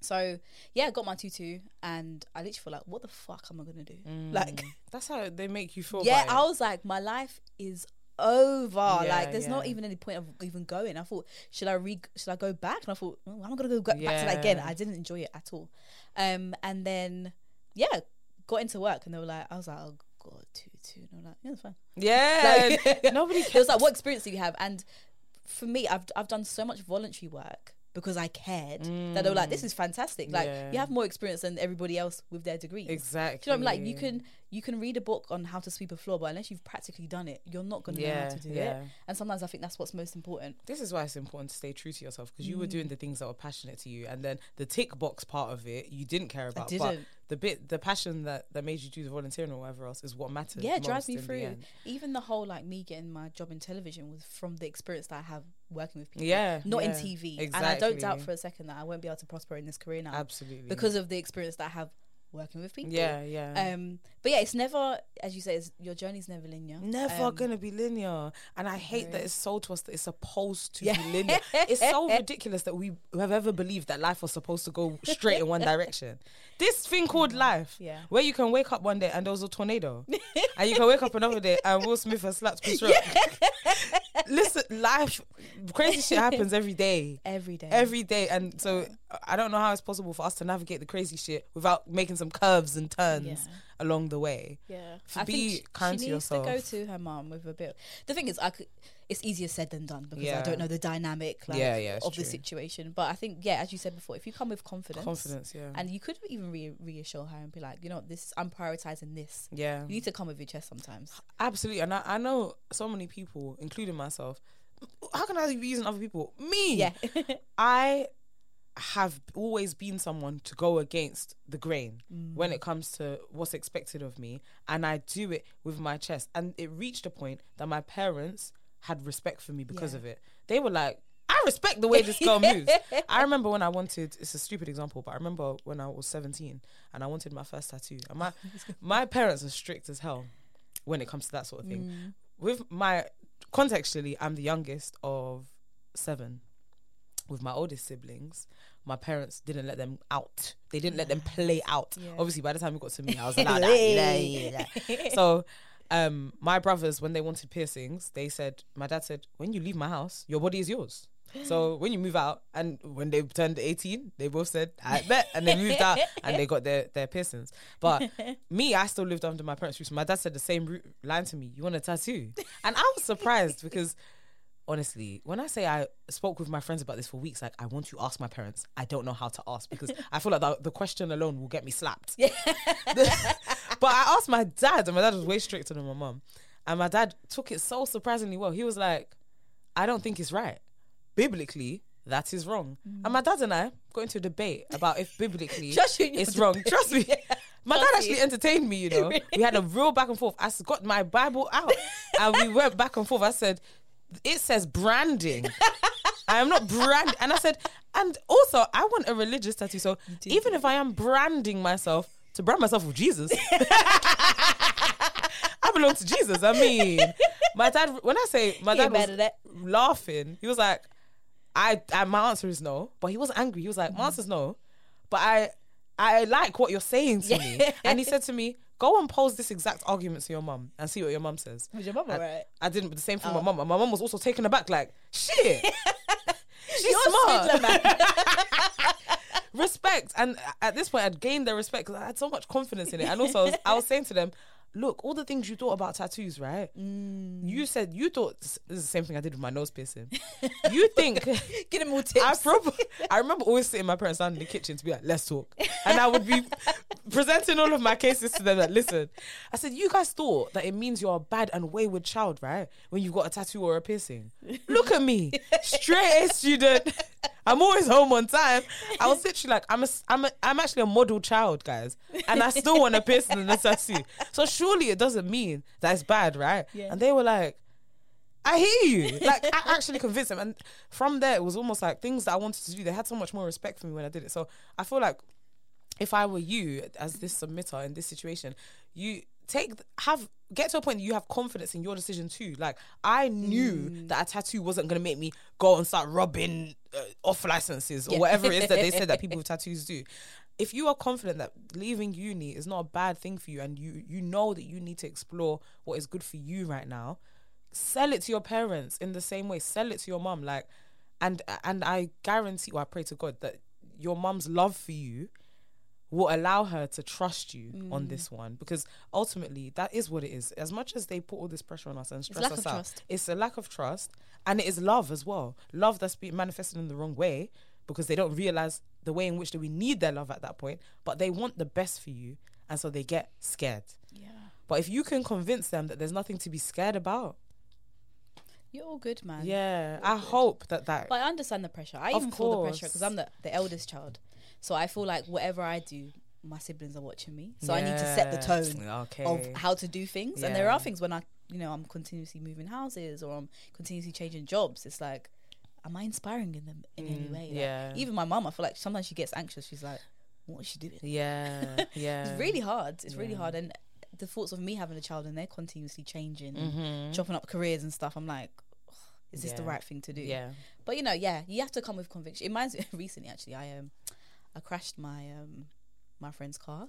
So I got my 2-2 and I literally feel like, what the fuck am I gonna do? Like that's how they make you feel. Yeah, I was like, my life is over. Like there's not even any point of even going. I thought, should I go back? And I thought, I'm gonna go back to that again. I didn't enjoy it at all. And then got into work and they were like, I was like, oh god, 2-2, and I'm like, yeah, it's fine. Yeah, like, nobody cares. It was like, what experience do you have? And for me, I've done so much voluntary work because I cared, that they were like, this is fantastic. Like, you have more experience than everybody else with their degrees. Exactly. Do you know what I mean? Like, you can read a book on how to sweep a floor, but unless you've practically done it, you're not going to know how to do it. And sometimes I think that's what's most important. This is why it's important to stay true to yourself, because you were doing the things that were passionate to you, and then the tick box part of it, you didn't care about. I didn't. But the passion that made you do the volunteering or whatever else is what matters. Yeah, it drives me through. Even the whole, like, me getting my job in television was from the experience that I have working with people, not in TV. Exactly. And I don't doubt for a second that I won't be able to prosper in this career now, absolutely, because of the experience that I have working with people. But yeah, it's never, as you say, your journey's never linear, never gonna be linear, and I hate that it's sold to us that it's supposed to be linear. It's so ridiculous that we have ever believed that life was supposed to go straight in one direction. This thing called life, where you can wake up one day and there was a tornado, and you can wake up another day and Will Smith has slapped Chris Rock. Listen, life, crazy shit happens every day, and so I don't know how it's possible for us to navigate the crazy shit without making some curves and turns along the way. I think she needs to go to her mum with a bit. The thing is, it's easier said than done, because I don't know the dynamic of the situation, but I think, as you said before, if you come with confidence, and you could even reassure her and be like, you know, this, I'm prioritizing this. You need to come with your chest sometimes. Absolutely. And I know so many people, including myself, how can I be using other people? Me. Yeah. I have always been someone to go against the grain when it comes to what's expected of me, and I do it with my chest, and it reached a point that my parents had respect for me because of it. They were like, I respect the way this girl moves. I remember when I wanted, it's a stupid example, but I remember when I was 17 and I wanted my first tattoo, and my parents are strict as hell when it comes to that sort of thing. With my, contextually, I'm the youngest of 7. With my oldest siblings, my parents didn't let them out. They didn't let them play out. Obviously, by the time it got to me, I was like, So my brothers, when they wanted piercings, my dad said, when you leave my house, your body is yours. So when you move out, and when they turned 18, they both said, I bet, and they moved out and they got their piercings. But me, I still lived under my parents' roof. So my dad said the same line to me, you want a tattoo? And I was surprised, because honestly, when I say I spoke with my friends about this for weeks, like, I want to ask my parents. I don't know how to ask, because I feel like the question alone will get me slapped. But I asked my dad, and my dad was way stricter than my mum. And my dad took it so surprisingly well. He was like, I don't think it's right. Biblically, that is wrong. And my dad and I got into a debate about if biblically it's wrong. Debate. Trust me. My dad actually entertained me, you know. Really? We had a real back and forth. I got my Bible out and we went back and forth. I said, it says branding. I am not brand. And I said, and also I want a religious tattoo. So even if I am branding myself, to brand myself with Jesus, I belong to Jesus. I mean, my dad, when I say my dad was laughing, he was like, I my answer is no. But he wasn't angry. He was like, my answer is no, but I like what you're saying to me. And he said to me, go and pose this exact argument to your mum and see what your mum says. Was your mum alright? I didn't, but the same thing with my mum. And my mum was also taken aback, like, shit. She's smart. Swindler, man. Respect. And at this point, I'd gained their respect because I had so much confidence in it. And also, I was saying to them, look, all the things you thought about tattoos, right? You said you thought, this is the same thing I did with my nose piercing. You think, get them all tips. I remember always sitting my parents down in the kitchen to be like, let's talk. And I would be presenting all of my cases to them, like, listen, I said, you guys thought that it means you're a bad and wayward child, right? When you've got a tattoo or a piercing. Look at me, straight A student. I'm always home on time. I was literally like, I'm actually a model child, guys, and I still want a piercing and a tattoo. So surely it doesn't mean that it's bad, right? Yeah. And they were like, I hear you. Like, I actually convinced them. And from there, it was almost like things that I wanted to do, they had so much more respect for me when I did it. So I feel like if I were you, as this submitter in this situation, you get to a point that you have confidence in your decision too. Like, I knew that a tattoo wasn't going to make me go and start robbing off licenses or whatever it is that they said that people with tattoos do. If you are confident that leaving uni is not a bad thing for you, and you know that you need to explore what is good for you right now, sell it to your parents in the same way. Sell it to your mum. Like, and I guarantee, I pray to God that your mum's love for you will allow her to trust you on this one, because ultimately that is what it is. As much as they put all this pressure on us and stress us out, it's a lack of trust, and it is love as well. Love that's being manifested in the wrong way, because they don't realize the way in which we need their love at that point, but they want the best for you, and so they get scared. Yeah. But if you can convince them that there's nothing to be scared about, you're all good, man. Yeah, I hope that. But I understand the pressure. I even feel the pressure because I'm the eldest child, so I feel like whatever I do, my siblings are watching me, so I need to set the tone of how to do things. Yeah. And there are things when I'm continuously moving houses or I'm continuously changing jobs. It's like, am I inspiring in them in any way? Like, even my mum, I feel like sometimes she gets anxious. She's like, what is she doing? Yeah, yeah. It's really hard. It's really hard. And the thoughts of me having a child and they're continuously changing, and chopping up careers and stuff. I'm like, oh, is this the right thing to do? Yeah. But you have to come with conviction. It reminds me recently, actually, I crashed my friend's car.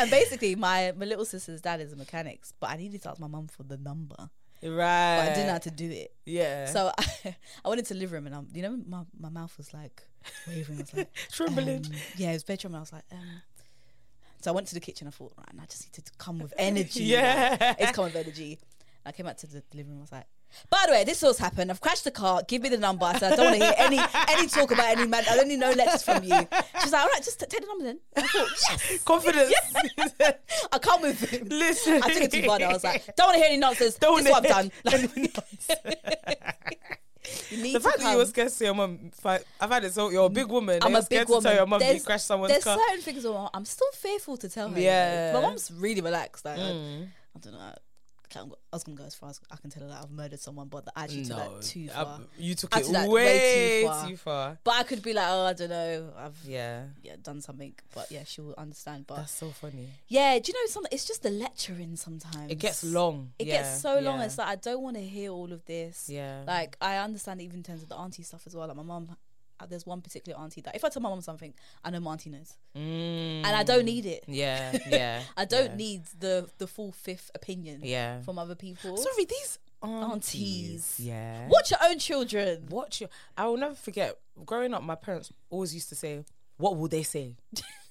And basically, my little sister's dad is a mechanic, but I needed to ask my mum for the number. Right. But I didn't know how to do it. Yeah. So I went into the living room and my mouth was like wavering. I was like trembling. Yeah, it was bedroom. And I was like, So I went to the kitchen. I thought, right, and I just need to come with energy. Yeah. Like, it's come with energy. And I came out to the living room. I was like, by the way, this all's happened. I've crashed the car. Give me the number. I said, I don't want to hear any talk about any man. I don't need no letters from you. She's like, all right, just take the number then. I thought, yes. Confidence. Yes. I can't move him. Listen. I took it too far. I was like, don't want to hear any nonsense. This is what I've done. The fact that you were scared to tell your mum, I've had it. So you're a big woman. I'm a big woman. To tell your mum you crashed someone's car. There's certain things I'm still fearful to tell her. Yeah. My mum's really relaxed. Like, I don't know. I was going to go as far as I can tell her that I've murdered someone, but I actually took that too far. You took it way too far. But I could be like, oh, I don't know, I've done something. But yeah, she will understand. But that's so funny. Yeah, do you know something? It's just the lecturing sometimes. It gets long. It gets so long. It's like, I don't want to hear all of this. Yeah. Like, I understand even in terms of the auntie stuff as well. Like, my mum, there's one particular auntie that if I tell my mum something, I know my auntie knows. And I don't need it. Yeah, yeah. I don't need the full fifth opinion from other people. Sorry, these aunties. Yeah. Watch your own children. I will never forget, growing up, my parents always used to say, what will they say?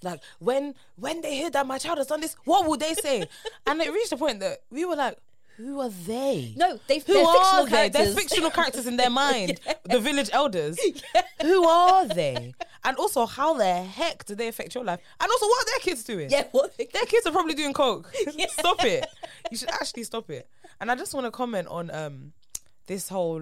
Like, when they hear that my child has done this, what will they say? And it reached a point that we were like, who are they? No, they're fictional characters. They're fictional characters in their mind. Yeah. The village elders. Yeah. Who are they? And also, how the heck do they affect your life? And also, what are their kids doing? Yeah, their kids are probably doing coke. Yeah. Stop it. You should actually stop it. And I just want to comment on this whole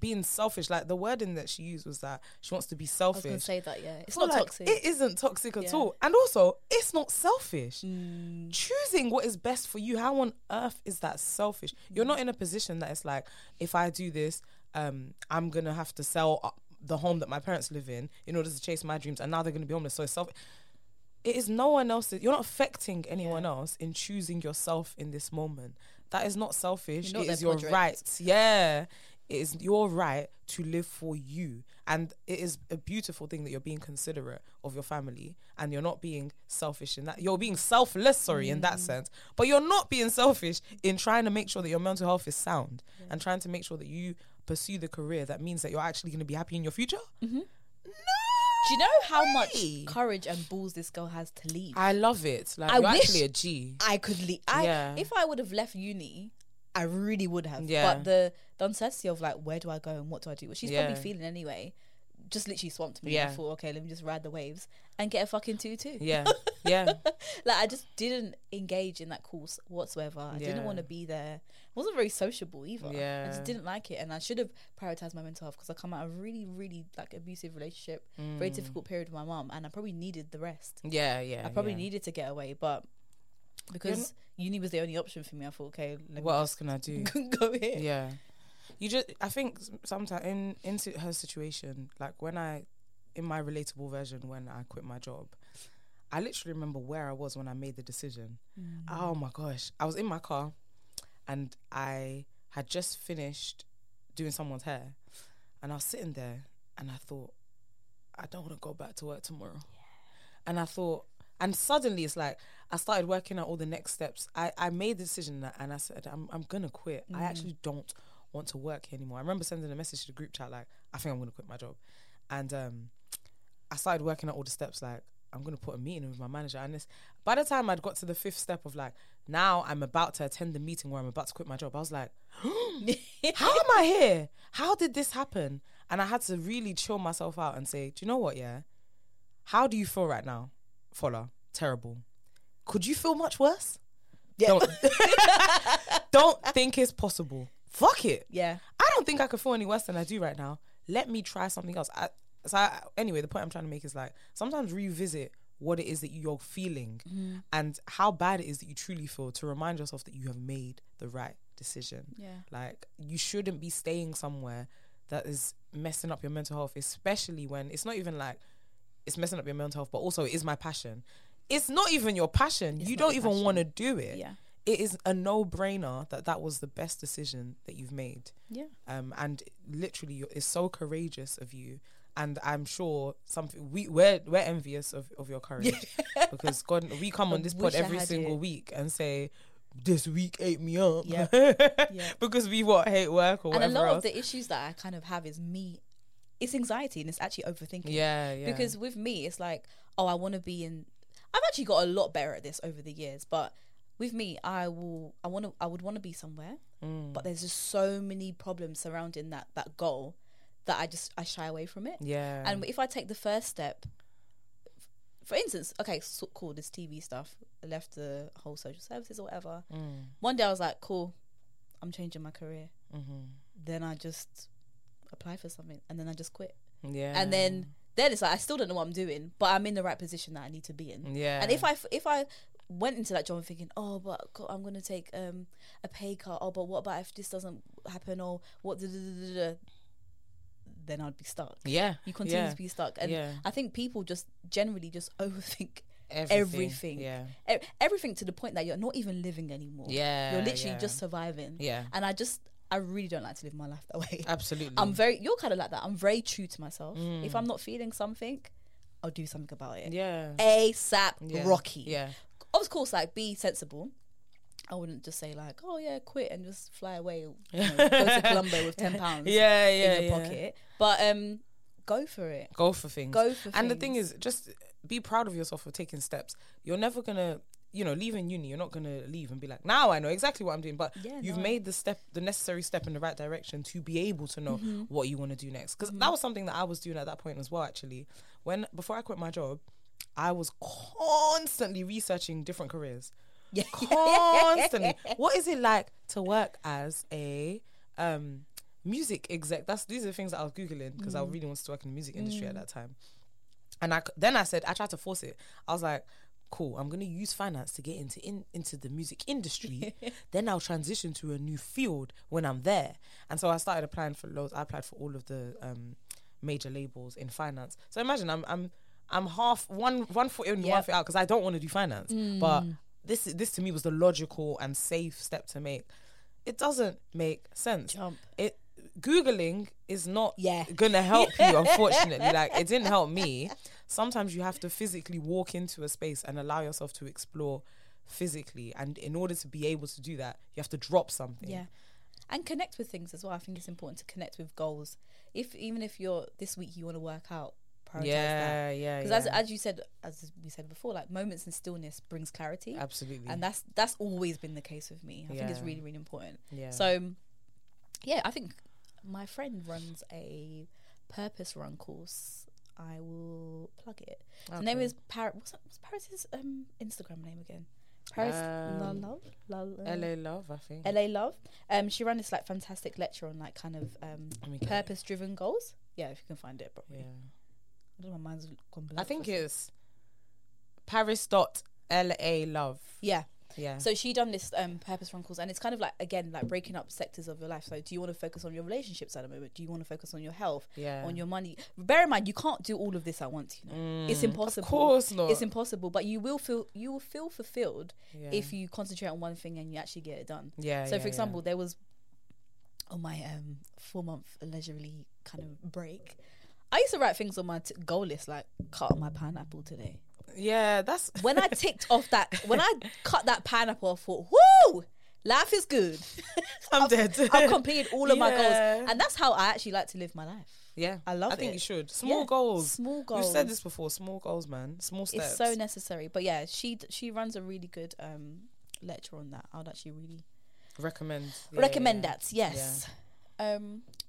being selfish. Like, the wording that she used was that she wants to be selfish. I was going to say that, yeah. It's not toxic. It isn't toxic at all. And also, it's not selfish. Choosing what is best for you, how on earth is that selfish? You're not in a position that it's like, if I do this, I'm going to have to sell up the home that my parents live in order to chase my dreams, and now they're going to be homeless. So it's it is no one else's. You're not affecting anyone else in choosing yourself in this moment. That is not selfish. It is your right. Yeah, it is your right to live for you, and it is a beautiful thing that you're being considerate of your family, and you're not being selfish in that. You're being selfless, in that sense, but you're not being selfish in trying to make sure that your mental health is sound and trying to make sure that you pursue the career that means that you're actually going to be happy in your future. No, do you know how much courage and balls this girl has to leave? I love it. Like, you're actually a G. I could leave. If I would have left uni, I really would have. Yeah. But the uncertainty of like, where do I go and what do I do? Well, she's probably feeling anyway. Just literally swamped me. Yeah. I thought, okay, let me just ride the waves and get a fucking tutu. Yeah, yeah. Like, I just didn't engage in that course whatsoever. I didn't want to be there. I wasn't very sociable either. Yeah. I just didn't like it, and I should have prioritized my mental health because I come out of a really, really like abusive relationship, very difficult period with my mom, and I probably needed the rest. Yeah, yeah. I probably needed to get away, but because uni was the only option for me, I thought, okay, what else can I do? Go here. Yeah. I think sometimes in her situation, like in my relatable version, when I quit my job, I literally remember where I was when I made the decision. Oh my gosh. I was in my car and I had just finished doing someone's hair, and I was sitting there and I thought, I don't want to go back to work tomorrow. And I thought, and suddenly it's like, I started working out all the next steps. I made the decision and I said, I'm going to quit. I actually don't want to work here anymore. I remember sending a message to the group chat like, I think I'm going to quit my job. And I started working out all the steps, like, I'm going to put a meeting with my manager. And this, by the time I'd got to the fifth step of like, now I'm about to attend the meeting where I'm about to quit my job, I was like, how am I here? How did this happen? And I had to really chill myself out and say, do you know what, yeah? How do you feel right now, Fola? Terrible. Could you feel much worse? Yeah. Don't think it's possible. Fuck it. Yeah. I don't think I could feel any worse than I do right now. Let me try something else. Anyway, the point I'm trying to make is like, sometimes revisit what it is that you're feeling and how bad it is that you truly feel to remind yourself that you have made the right decision. Yeah. Like, you shouldn't be staying somewhere that is messing up your mental health, especially when it's not even like it's messing up your mental health, but also it is my passion. It's not even your passion. You don't even want to do it. Yeah. It is a no-brainer that was the best decision that you've made. Yeah. And literally, it's so courageous of you. And I'm sure we're envious of your courage because God, we come on this pod every single week and say, this week ate me up. Yeah. Yeah. Because we hate work or whatever. And a lot of the issues that I kind of have is me. It's anxiety and it's actually overthinking. Yeah, yeah. Because with me, it's like, oh, I want to be in. I've actually got a lot better at this over the years, but with me, I would want to be somewhere, but there's just so many problems surrounding that goal that I shy away from it. Yeah. And if I take the first step, for instance, okay, so cool, this TV stuff, I left the whole social services or whatever. One day I was like, cool, I'm changing my career. Mm-hmm. Then I just apply for something and then I just quit. Yeah. And then it's like, I still don't know what I'm doing, but I'm in the right position that I need to be in. Yeah. And if I went into that job thinking, oh, but I'm going to take a pay cut. Oh, but what about if this doesn't happen? Or what? Then I'd be stuck. Yeah. You continue to be stuck. And I think people just generally just overthink everything. Yeah. Everything to the point that you're not even living anymore. Yeah. You're literally just surviving. Yeah. And I really don't like to live my life that way. Absolutely. You're kind of like that. I'm very true to myself. If I'm not feeling something, I'll do something about it. Yeah. ASAP, Rocky. Yeah. Of course, like, be sensible. I wouldn't just say like, oh yeah, quit and just fly away, go to Colombia with £10 in your pocket. But go for it. Go for things. And the thing is, just be proud of yourself for taking steps. You're never going to, leaving uni, you're not going to leave and be like, now I know exactly what I'm doing. But you've made the necessary step in the right direction to be able to know what you want to do next. Because that was something that I was doing at that point as well, actually. Before I quit my job, I was constantly researching different careers. Yeah. Constantly. What is it like to work as a music exec? These are the things that I was Googling because I really wanted to work in the music industry at that time. And I tried to force it. I was like, cool, I'm going to use finance to get into the music industry. Then I'll transition to a new field when I'm there. And so I started applying for loads. I applied for all of the major labels in finance. So imagine I'm half one foot in, one foot out because I don't want to do finance. But this to me was the logical and safe step to make. It doesn't make sense. Jump. Googling is not gonna help you, unfortunately. Like, it didn't help me. Sometimes you have to physically walk into a space and allow yourself to explore physically. And in order to be able to do that, you have to drop something. Yeah. And connect with things as well. I think it's important to connect with goals. Even if you're this week you want to work out. Yeah, that. Yeah. Because as we said before, like, moments in stillness brings clarity. Absolutely. And that's always been the case with me. I think it's really, really important. Yeah. So, yeah, I think my friend runs a purpose run course. I will plug it. Okay. The name is Paris. What's Paris's Instagram name again? Paris La Love, I think. LA Love. She ran this like fantastic lecture on like kind of purpose-driven goals. Yeah, if you can find it properly. Yeah. I don't know, my mind's gone blank. I think it's Paris.LA Love. Yeah. Yeah. So she done this purpose run course, and it's kind of like, again, like breaking up sectors of your life. So do you want to focus on your relationships at the moment? Do you want to focus on your health? Yeah. On your money? Bear in mind, you can't do all of this at once, It's impossible. Of course not. It's impossible, but you will feel fulfilled if you concentrate on one thing and you actually get it done. Yeah. So for example, there was on my 4-month leisurely kind of break, I used to write things on my goal list, like cut up my pineapple today. Yeah, that's... When I ticked off that... When I cut that pineapple, I thought, woo! Life is good. I'm dead. I've completed all of my goals. And that's how I actually like to live my life. Yeah. I love it. I think you should. Small goals. Small goals. We've said this before. Small goals, man. Small steps. It's so necessary. But yeah, she runs a really good lecture on that. I would actually really recommend that. Yes. Yeah.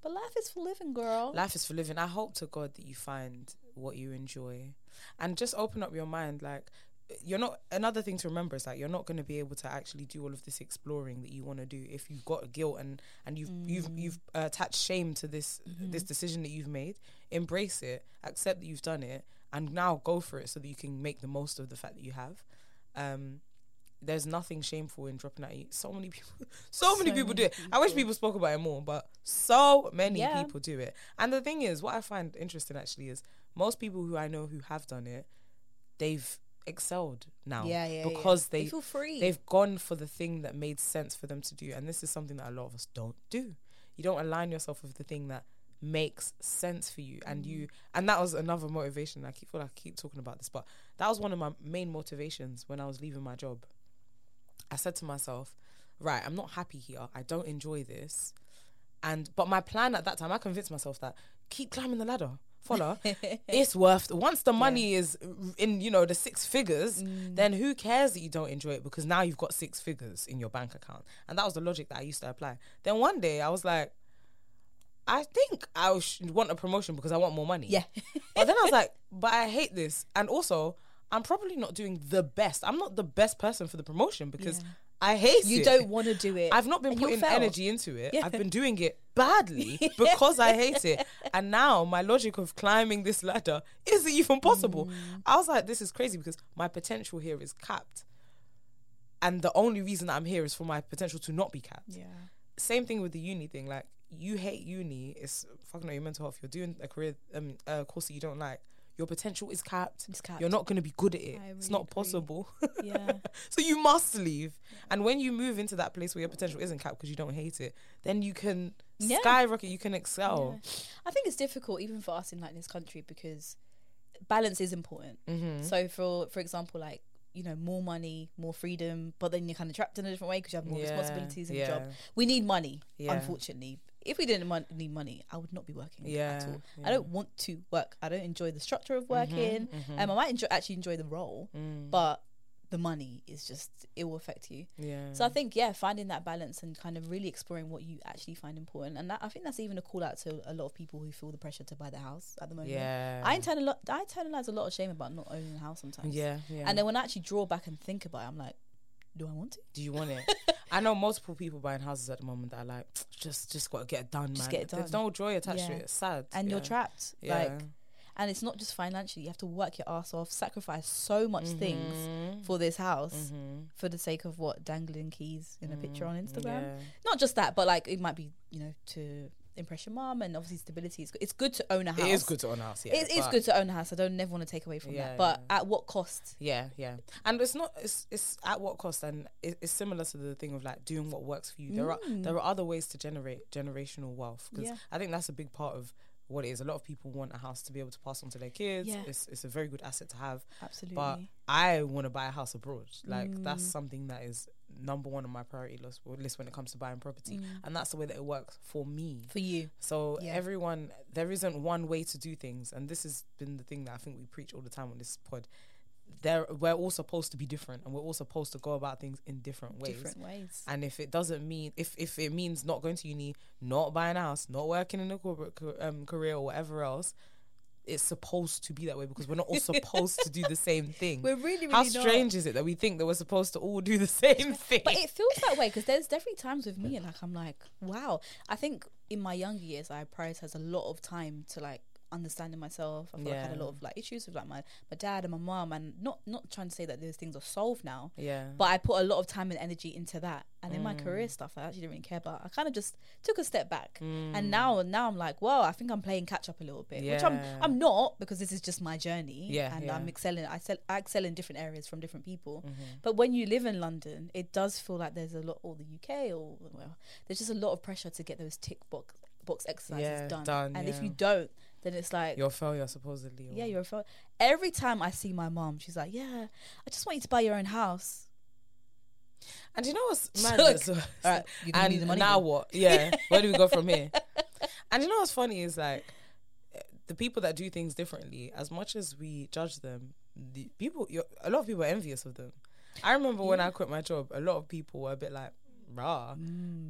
But life is for living, girl. Life is for living. I hope to God that you find what you enjoy and just open up your mind. Like, you're not, another thing to remember is like, you're not going to be able to actually do all of this exploring that you want to do if you've got guilt and you've attached shame to this this decision that you've made. Embrace it, accept that you've done it, and now go for it so that you can make the most of the fact that you have. There's nothing shameful in dropping out. So many people do it. I wish people spoke about it more, but so many people do it. And the thing is, what I find interesting actually is most people who I know who have done it, they've excelled now because they feel free. They've gone for the thing that made sense for them to do. And this is something that a lot of us don't do. You don't align yourself with the thing that makes sense for you. And that was another motivation. I feel like I keep talking about this, but that was one of my main motivations when I was leaving my job. I said to myself, right, I'm not happy here. I don't enjoy this. But my plan at that time, I convinced myself that keep climbing the ladder, Fola. It's worth, once the money is in, the six figures, then who cares that you don't enjoy it? Because now you've got six figures in your bank account. And that was the logic that I used to apply. Then one day I was like, I think I should want a promotion because I want more money. Yeah. But then I was like, but I hate this. And also, I'm probably not doing the best. I'm not the best person for the promotion because I hate it. You don't want to do it. I've not been putting energy into it. Yeah. I've been doing it badly because I hate it. And now my logic of climbing this ladder isn't even possible. I was like, this is crazy because my potential here is capped. And the only reason that I'm here is for my potential to not be capped. Yeah. Same thing with the uni thing. Like, you hate uni. It's fucking your mental health. You're doing a career course that you don't like. Your potential is capped. You're not going to be good at it. Really, it's not possible. Yeah. So you must leave. Yeah. And when you move into that place where your potential isn't capped because you don't hate it, then you can skyrocket, you can excel. Yeah. I think it's difficult even for us in like this country because balance is important. Mm-hmm. So for example, like, more money, more freedom, but then you're kind of trapped in a different way because you have more responsibilities in the job. We need money, unfortunately. If we didn't need money, I would not be working at all. Yeah. I don't want to work. I don't enjoy the structure of working. I might actually enjoy the role, but the money is just, it will affect you. Yeah. So I think, finding that balance and kind of really exploring what you actually find important. And I think that's even a call out to a lot of people who feel the pressure to buy the house at the moment. Yeah. I internalize a lot of shame about not owning a house sometimes. Yeah. And then when I actually draw back and think about it, I'm like, do I want to? Do you want it? I know multiple people buying houses at the moment that are like, just got to get it done, man. Just get it done. There's no joy attached to it. It's sad. And you're trapped. Yeah. And it's not just financially. You have to work your ass off, sacrifice so much things for this house for the sake of what? Dangling keys in a picture on Instagram. Yeah. Not just that, but like it might be, to impress your mum and obviously stability. It's good to own a house. It is good to own a house, yeah. It is good to own a house. I don't never want to take away from that. But at what cost? Yeah. And it's not, it's at what cost, and it's similar to the thing of like doing what works for you. There are other ways to generate generational wealth because I think that's a big part of what it is. A lot of people want a house to be able to pass on to their kids. Yeah. It's a very good asset to have. Absolutely. But I want to buy a house abroad. Like that's something that is number one on my priority list when it comes to buying property, and that's the way that it works for me. For you, so everyone, there isn't one way to do things, and this has been the thing that I think we preach all the time on this pod. We're all supposed to be different, and we're all supposed to go about things in different ways. And if it doesn't mean, if it means not going to uni, not buying a house, not working in a corporate career or whatever else, it's supposed to be that way because we're not all supposed to do the same thing. We're really how strange not. Is it that we think that we're supposed to all do the same thing? But it feels that way because there's definitely times with me and like I'm like, wow. I think in my younger years I prioritized a lot of time to like understanding myself. I feel like I had a lot of like issues with like my dad and my mom, and not trying to say that those things are solved now. Yeah. But I put a lot of time and energy into that. And in my career stuff, I actually didn't really care about. I kind of just took a step back, and now I'm like, well, I think I'm playing catch up a little bit, which I'm not, because this is just my journey, I'm excelling. I excel in different areas from different people, but when you live in London, it does feel like there's a lot, or the UK, or well, there's just a lot of pressure to get those tick box exercises done. And if you don't, then it's like you're a failure, supposedly. Yeah, you're a failure. Every time I see my mom, she's like, "Yeah, I just want you to buy your own house." And you know what's mad? All right, you need the money now. What? Yeah, where do we go from here? And you know what's funny is like the people that do things differently, as much as we judge them, the people, a lot of people are envious of them. I remember when I quit my job, a lot of people were a bit like, rah.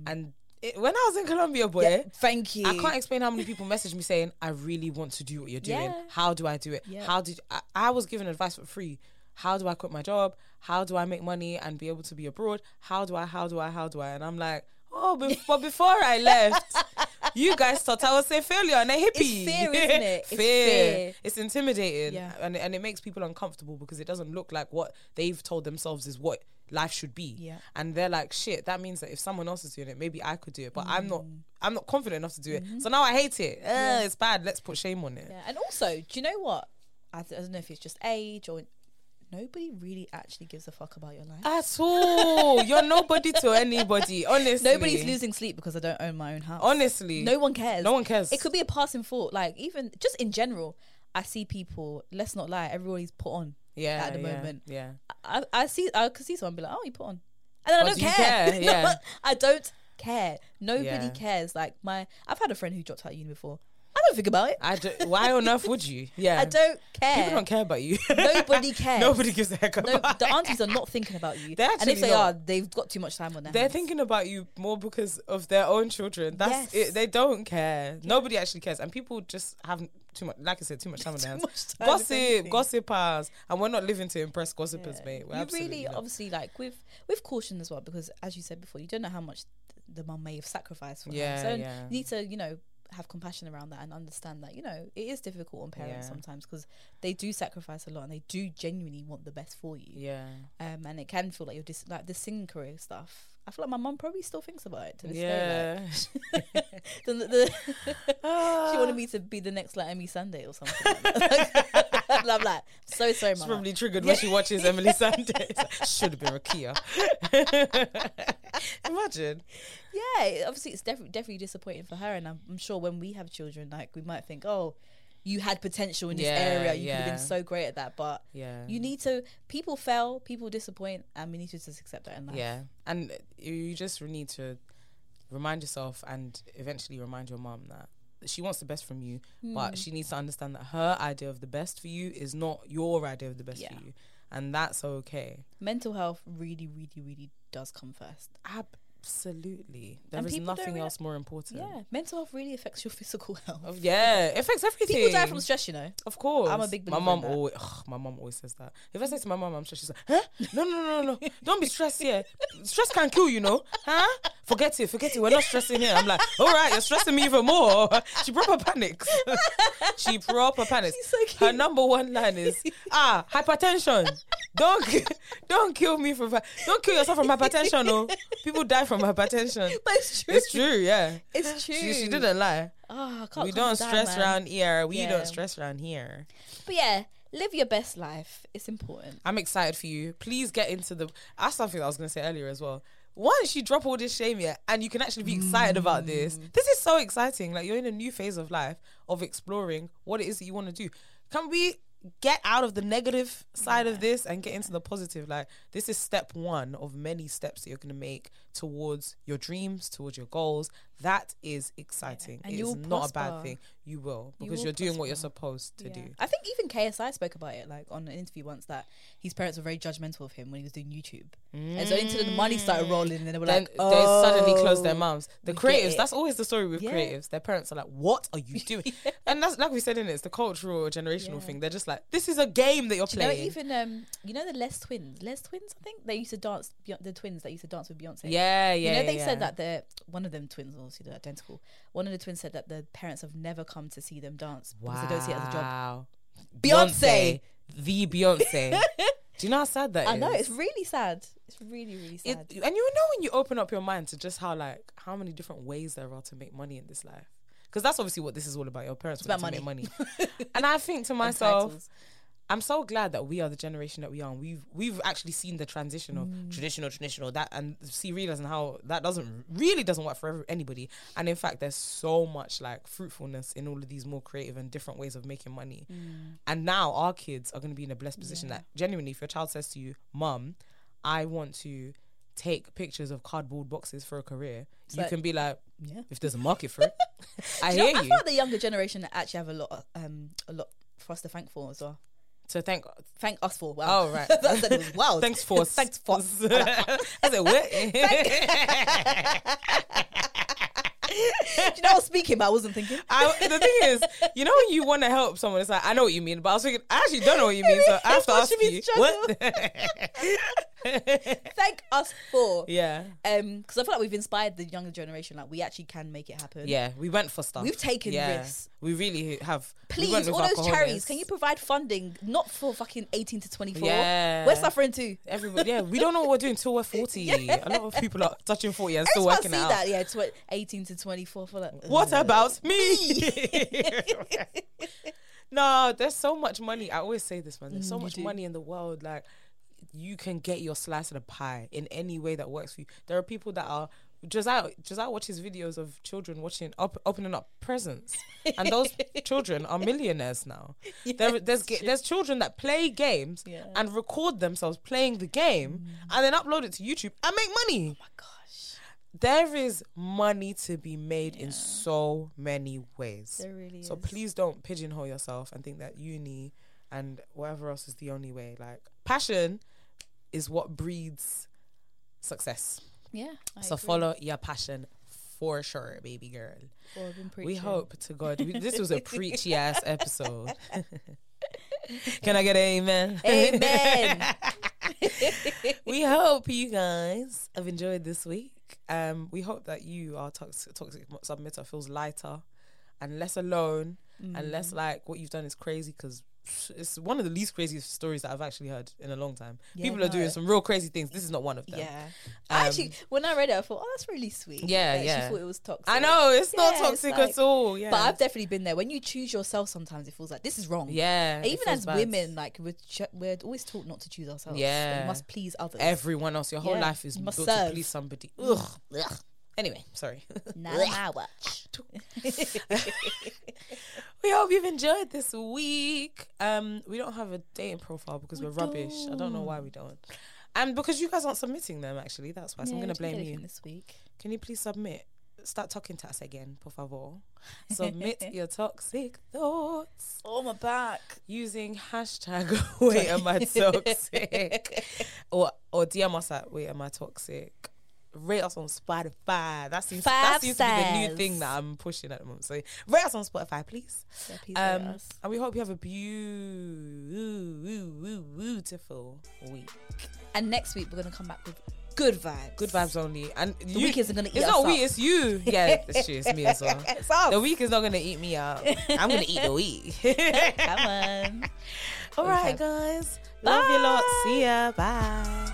And when I was in Colombia, boy, thank you. I can't explain how many people messaged me saying, I really want to do what you're doing. How do I do it? How did I was given advice for free. How do I quit my job? How do I make money and be able to be abroad? How do I? And I'm like, oh, but before I left, you guys thought I was a failure and a hippie. It's fear, isn't it? Fear. It's intimidating. Yeah. And it makes people uncomfortable because it doesn't look like what they've told themselves is what life should be. Yeah. And they're like, shit, that means that if someone else is doing it, maybe I could do it. But I'm not confident enough to do it. So now I hate it. It's bad. Let's put shame on it. Yeah. And also, do you know what? I don't know if it's just age or... Nobody really actually gives a fuck about your life at all. You're nobody to anybody, honestly. Nobody's losing sleep because I don't own my own house. Honestly, no one cares. It could be a passing thought, like even just in general. I see people. Let's not lie. Everybody's put on. Yeah, at the moment. Yeah, I could see someone be like, "Oh, you put on," and then I don't care. Yeah, no, I don't care. Nobody cares. Like I've had a friend who dropped out of uni before. I don't think about it. Why on earth would you? Yeah. I don't care. People don't care about you. Nobody cares. Nobody gives a heck about you. The aunties are not thinking about you. And if they are, they've got too much time on their hands. They're thinking about you more because of their own children. That's it. They don't care. Yeah. Nobody actually cares. And people just have too much, like I said, too much time on their hands. Gossipers. And we're not living to impress gossipers, mate. We're obviously, like, with caution as well, because as you said before, you don't know how much the mum may have sacrificed for her. So you need to, have compassion around that and understand that it is difficult on parents sometimes because they do sacrifice a lot and they do genuinely want the best for you. And it can feel like you're just like the singing career stuff. I feel like my mum probably still thinks about it to this day. Like, she wanted me to be the next like Emily Sunday or something. And I'm like, so sorry, Mum. She's probably triggered when she watches Emily Sunday. Like, should have been Rakia. Imagine. Yeah, obviously it's definitely disappointing for her, and I'm sure when we have children, like we might think, oh, you had potential in this area. You could have been so great at that. But you need to... People fail, people disappoint, and we need to just accept that in life. Yeah. And you just need to remind yourself and eventually remind your mum that she wants the best from you, but she needs to understand that her idea of the best for you is not your idea of the best for you. And that's okay. Mental health really, really, really does come first. Absolutely. There is nothing else more important. Yeah, mental health really affects your physical health. Yeah, it affects everything. People die from stress, Of course. I'm a big believer. My mum always says that. If I say to my mum, I'm stressed, she's like, huh? No. Don't be stressed here. Stress can kill, Huh? Forget it. We're not stressing here. I'm like, all right, you're stressing me even more. She proper panics. She's so cute. Her number one line is, hypertension. Don't kill me from... Don't kill yourself from hypertension, no. People die from hypertension. But it's true. It's true. She didn't lie. We don't stress around here. We don't stress around here. But yeah, live your best life. It's important. I'm excited for you. Please get into the... That's something I was going to say earlier as well. Once you drop all this shame here and you can actually be excited about this is so exciting. Like, you're in a new phase of life of exploring what it is that you want to do. Can we... get out of the negative side of this and get into the positive. Like, this is step one of many steps that you're going to make towards your dreams, towards your goals. That is exciting. And it's not a bad thing. You will, because you're doing what you're supposed to do. I think even KSI spoke about it, like, on an interview once, that his parents were very judgmental of him when he was doing YouTube. And so until the money started rolling, and they were like, oh, they suddenly closed their mouths. The creatives, that's always the story with creatives. Their parents are like, what are you doing? And that's, like we said, it's the cultural or generational thing. They're just like, this is a game that you're playing. The Les Twins, I think they used to dance, the twins that used to dance with Beyonce. They said that one of them twins, obviously they're identical. One of the twins said that the parents have never come to see them dance because they don't see it as a job. Beyonce. Do you know how sad that is? I know, it's really sad. It's really, really sad. And when you open up your mind to just how many different ways there are to make money in this life. Because that's obviously what this is all about. Your parents want to make money. And I think to myself, I'm so glad that we are the generation that we are. And we've actually seen the transition of traditional, that, and realizing how that really doesn't work for anybody. And in fact, there's so much fruitfulness in all of these more creative and different ways of making money. And now our kids are going to be in a blessed position that genuinely, if your child says to you, Mum, I want to take pictures of cardboard boxes for a career, so you can be like, yeah, if there's a market for it. I feel like the younger generation actually have a lot for us to thank for as well. So thank us for. Wow. Oh, right. I said it was wild. Thanks for us. Thanks for us. I said, what? Do you know I was speaking, but I wasn't thinking. The thing is, you know when you want to help someone, it's like, I know what you mean, but I was thinking, I actually don't know what you mean, so I have to ask you. What? Thank us for. Yeah. Because I feel like we've inspired the younger generation. Like, we actually can make it happen. Yeah, we went for stuff. We've taken risks. We really have. Please, all those charities, can you provide funding, not for fucking 18 to 24? Yeah. We're suffering too. Everybody. Yeah, we don't know what we're doing until we're 40. Yeah. A lot of people are touching 40 and still working out. I see that, 18 to 24 for like, what about me? No, there's so much money. I always say this, man. There's so much money in the world. Like, you can get your slice of the pie in any way that works for you. There are people that are... Josiah watches videos of children opening up presents, and those children are millionaires now. Yeah, there's children that play games and record themselves playing the game and then upload it to YouTube and make money. Oh my gosh. There is money to be made in so many ways. There really is. So please don't pigeonhole yourself and think that uni and whatever else is the only way. Like, passion is what breeds success. Yeah. I agree. Follow your passion for sure, baby girl. Well, I've been preaching. We hope to God. This was a preachy ass episode. Can I get an amen? Amen. We hope you guys have enjoyed this week. We hope that you, our toxic submitter, feels lighter and less alone and less like what you've done is crazy, because it's one of the least craziest stories that I've actually heard in a long time. People are doing some real crazy things. This is not one of them. Yeah. I actually, when I read it, I thought, oh, that's really sweet. Yeah, like, yeah. She thought it was toxic. I know, it's not toxic at all. Yeah. But I've definitely been there. When you choose yourself, sometimes it feels like this is wrong. Yeah. And even as women, like, we're always taught not to choose ourselves. Yeah. We must please others. Everyone else. Your whole life is built to please somebody. Ugh. Anyway, sorry. Now I watch. We hope you've enjoyed this week. We don't have a dating profile because we're rubbish. I don't know why we don't. And because you guys aren't submitting them, actually. That's why. So I'm going to blame you. This week. Can you please submit? Start talking to us again, por favor. Submit your toxic thoughts. Oh, my back. Using hashtag Wait Am I Toxic? or DM us at Wait Am I Toxic. Rate us on Spotify. That seems to be the new thing that I'm pushing at the moment. So rate us on Spotify, please. Yeah, please rate us. And we hope you have a beautiful week. And next week we're gonna come back with good vibes. Good vibes only. And the week isn't gonna eat us up. It's not we, it's you. Yeah, it's true. It's me as well. It's us. The week is not gonna eat me up. I'm gonna eat the week. Come on. All right, guys. Bye. Love you lot. See ya. Bye.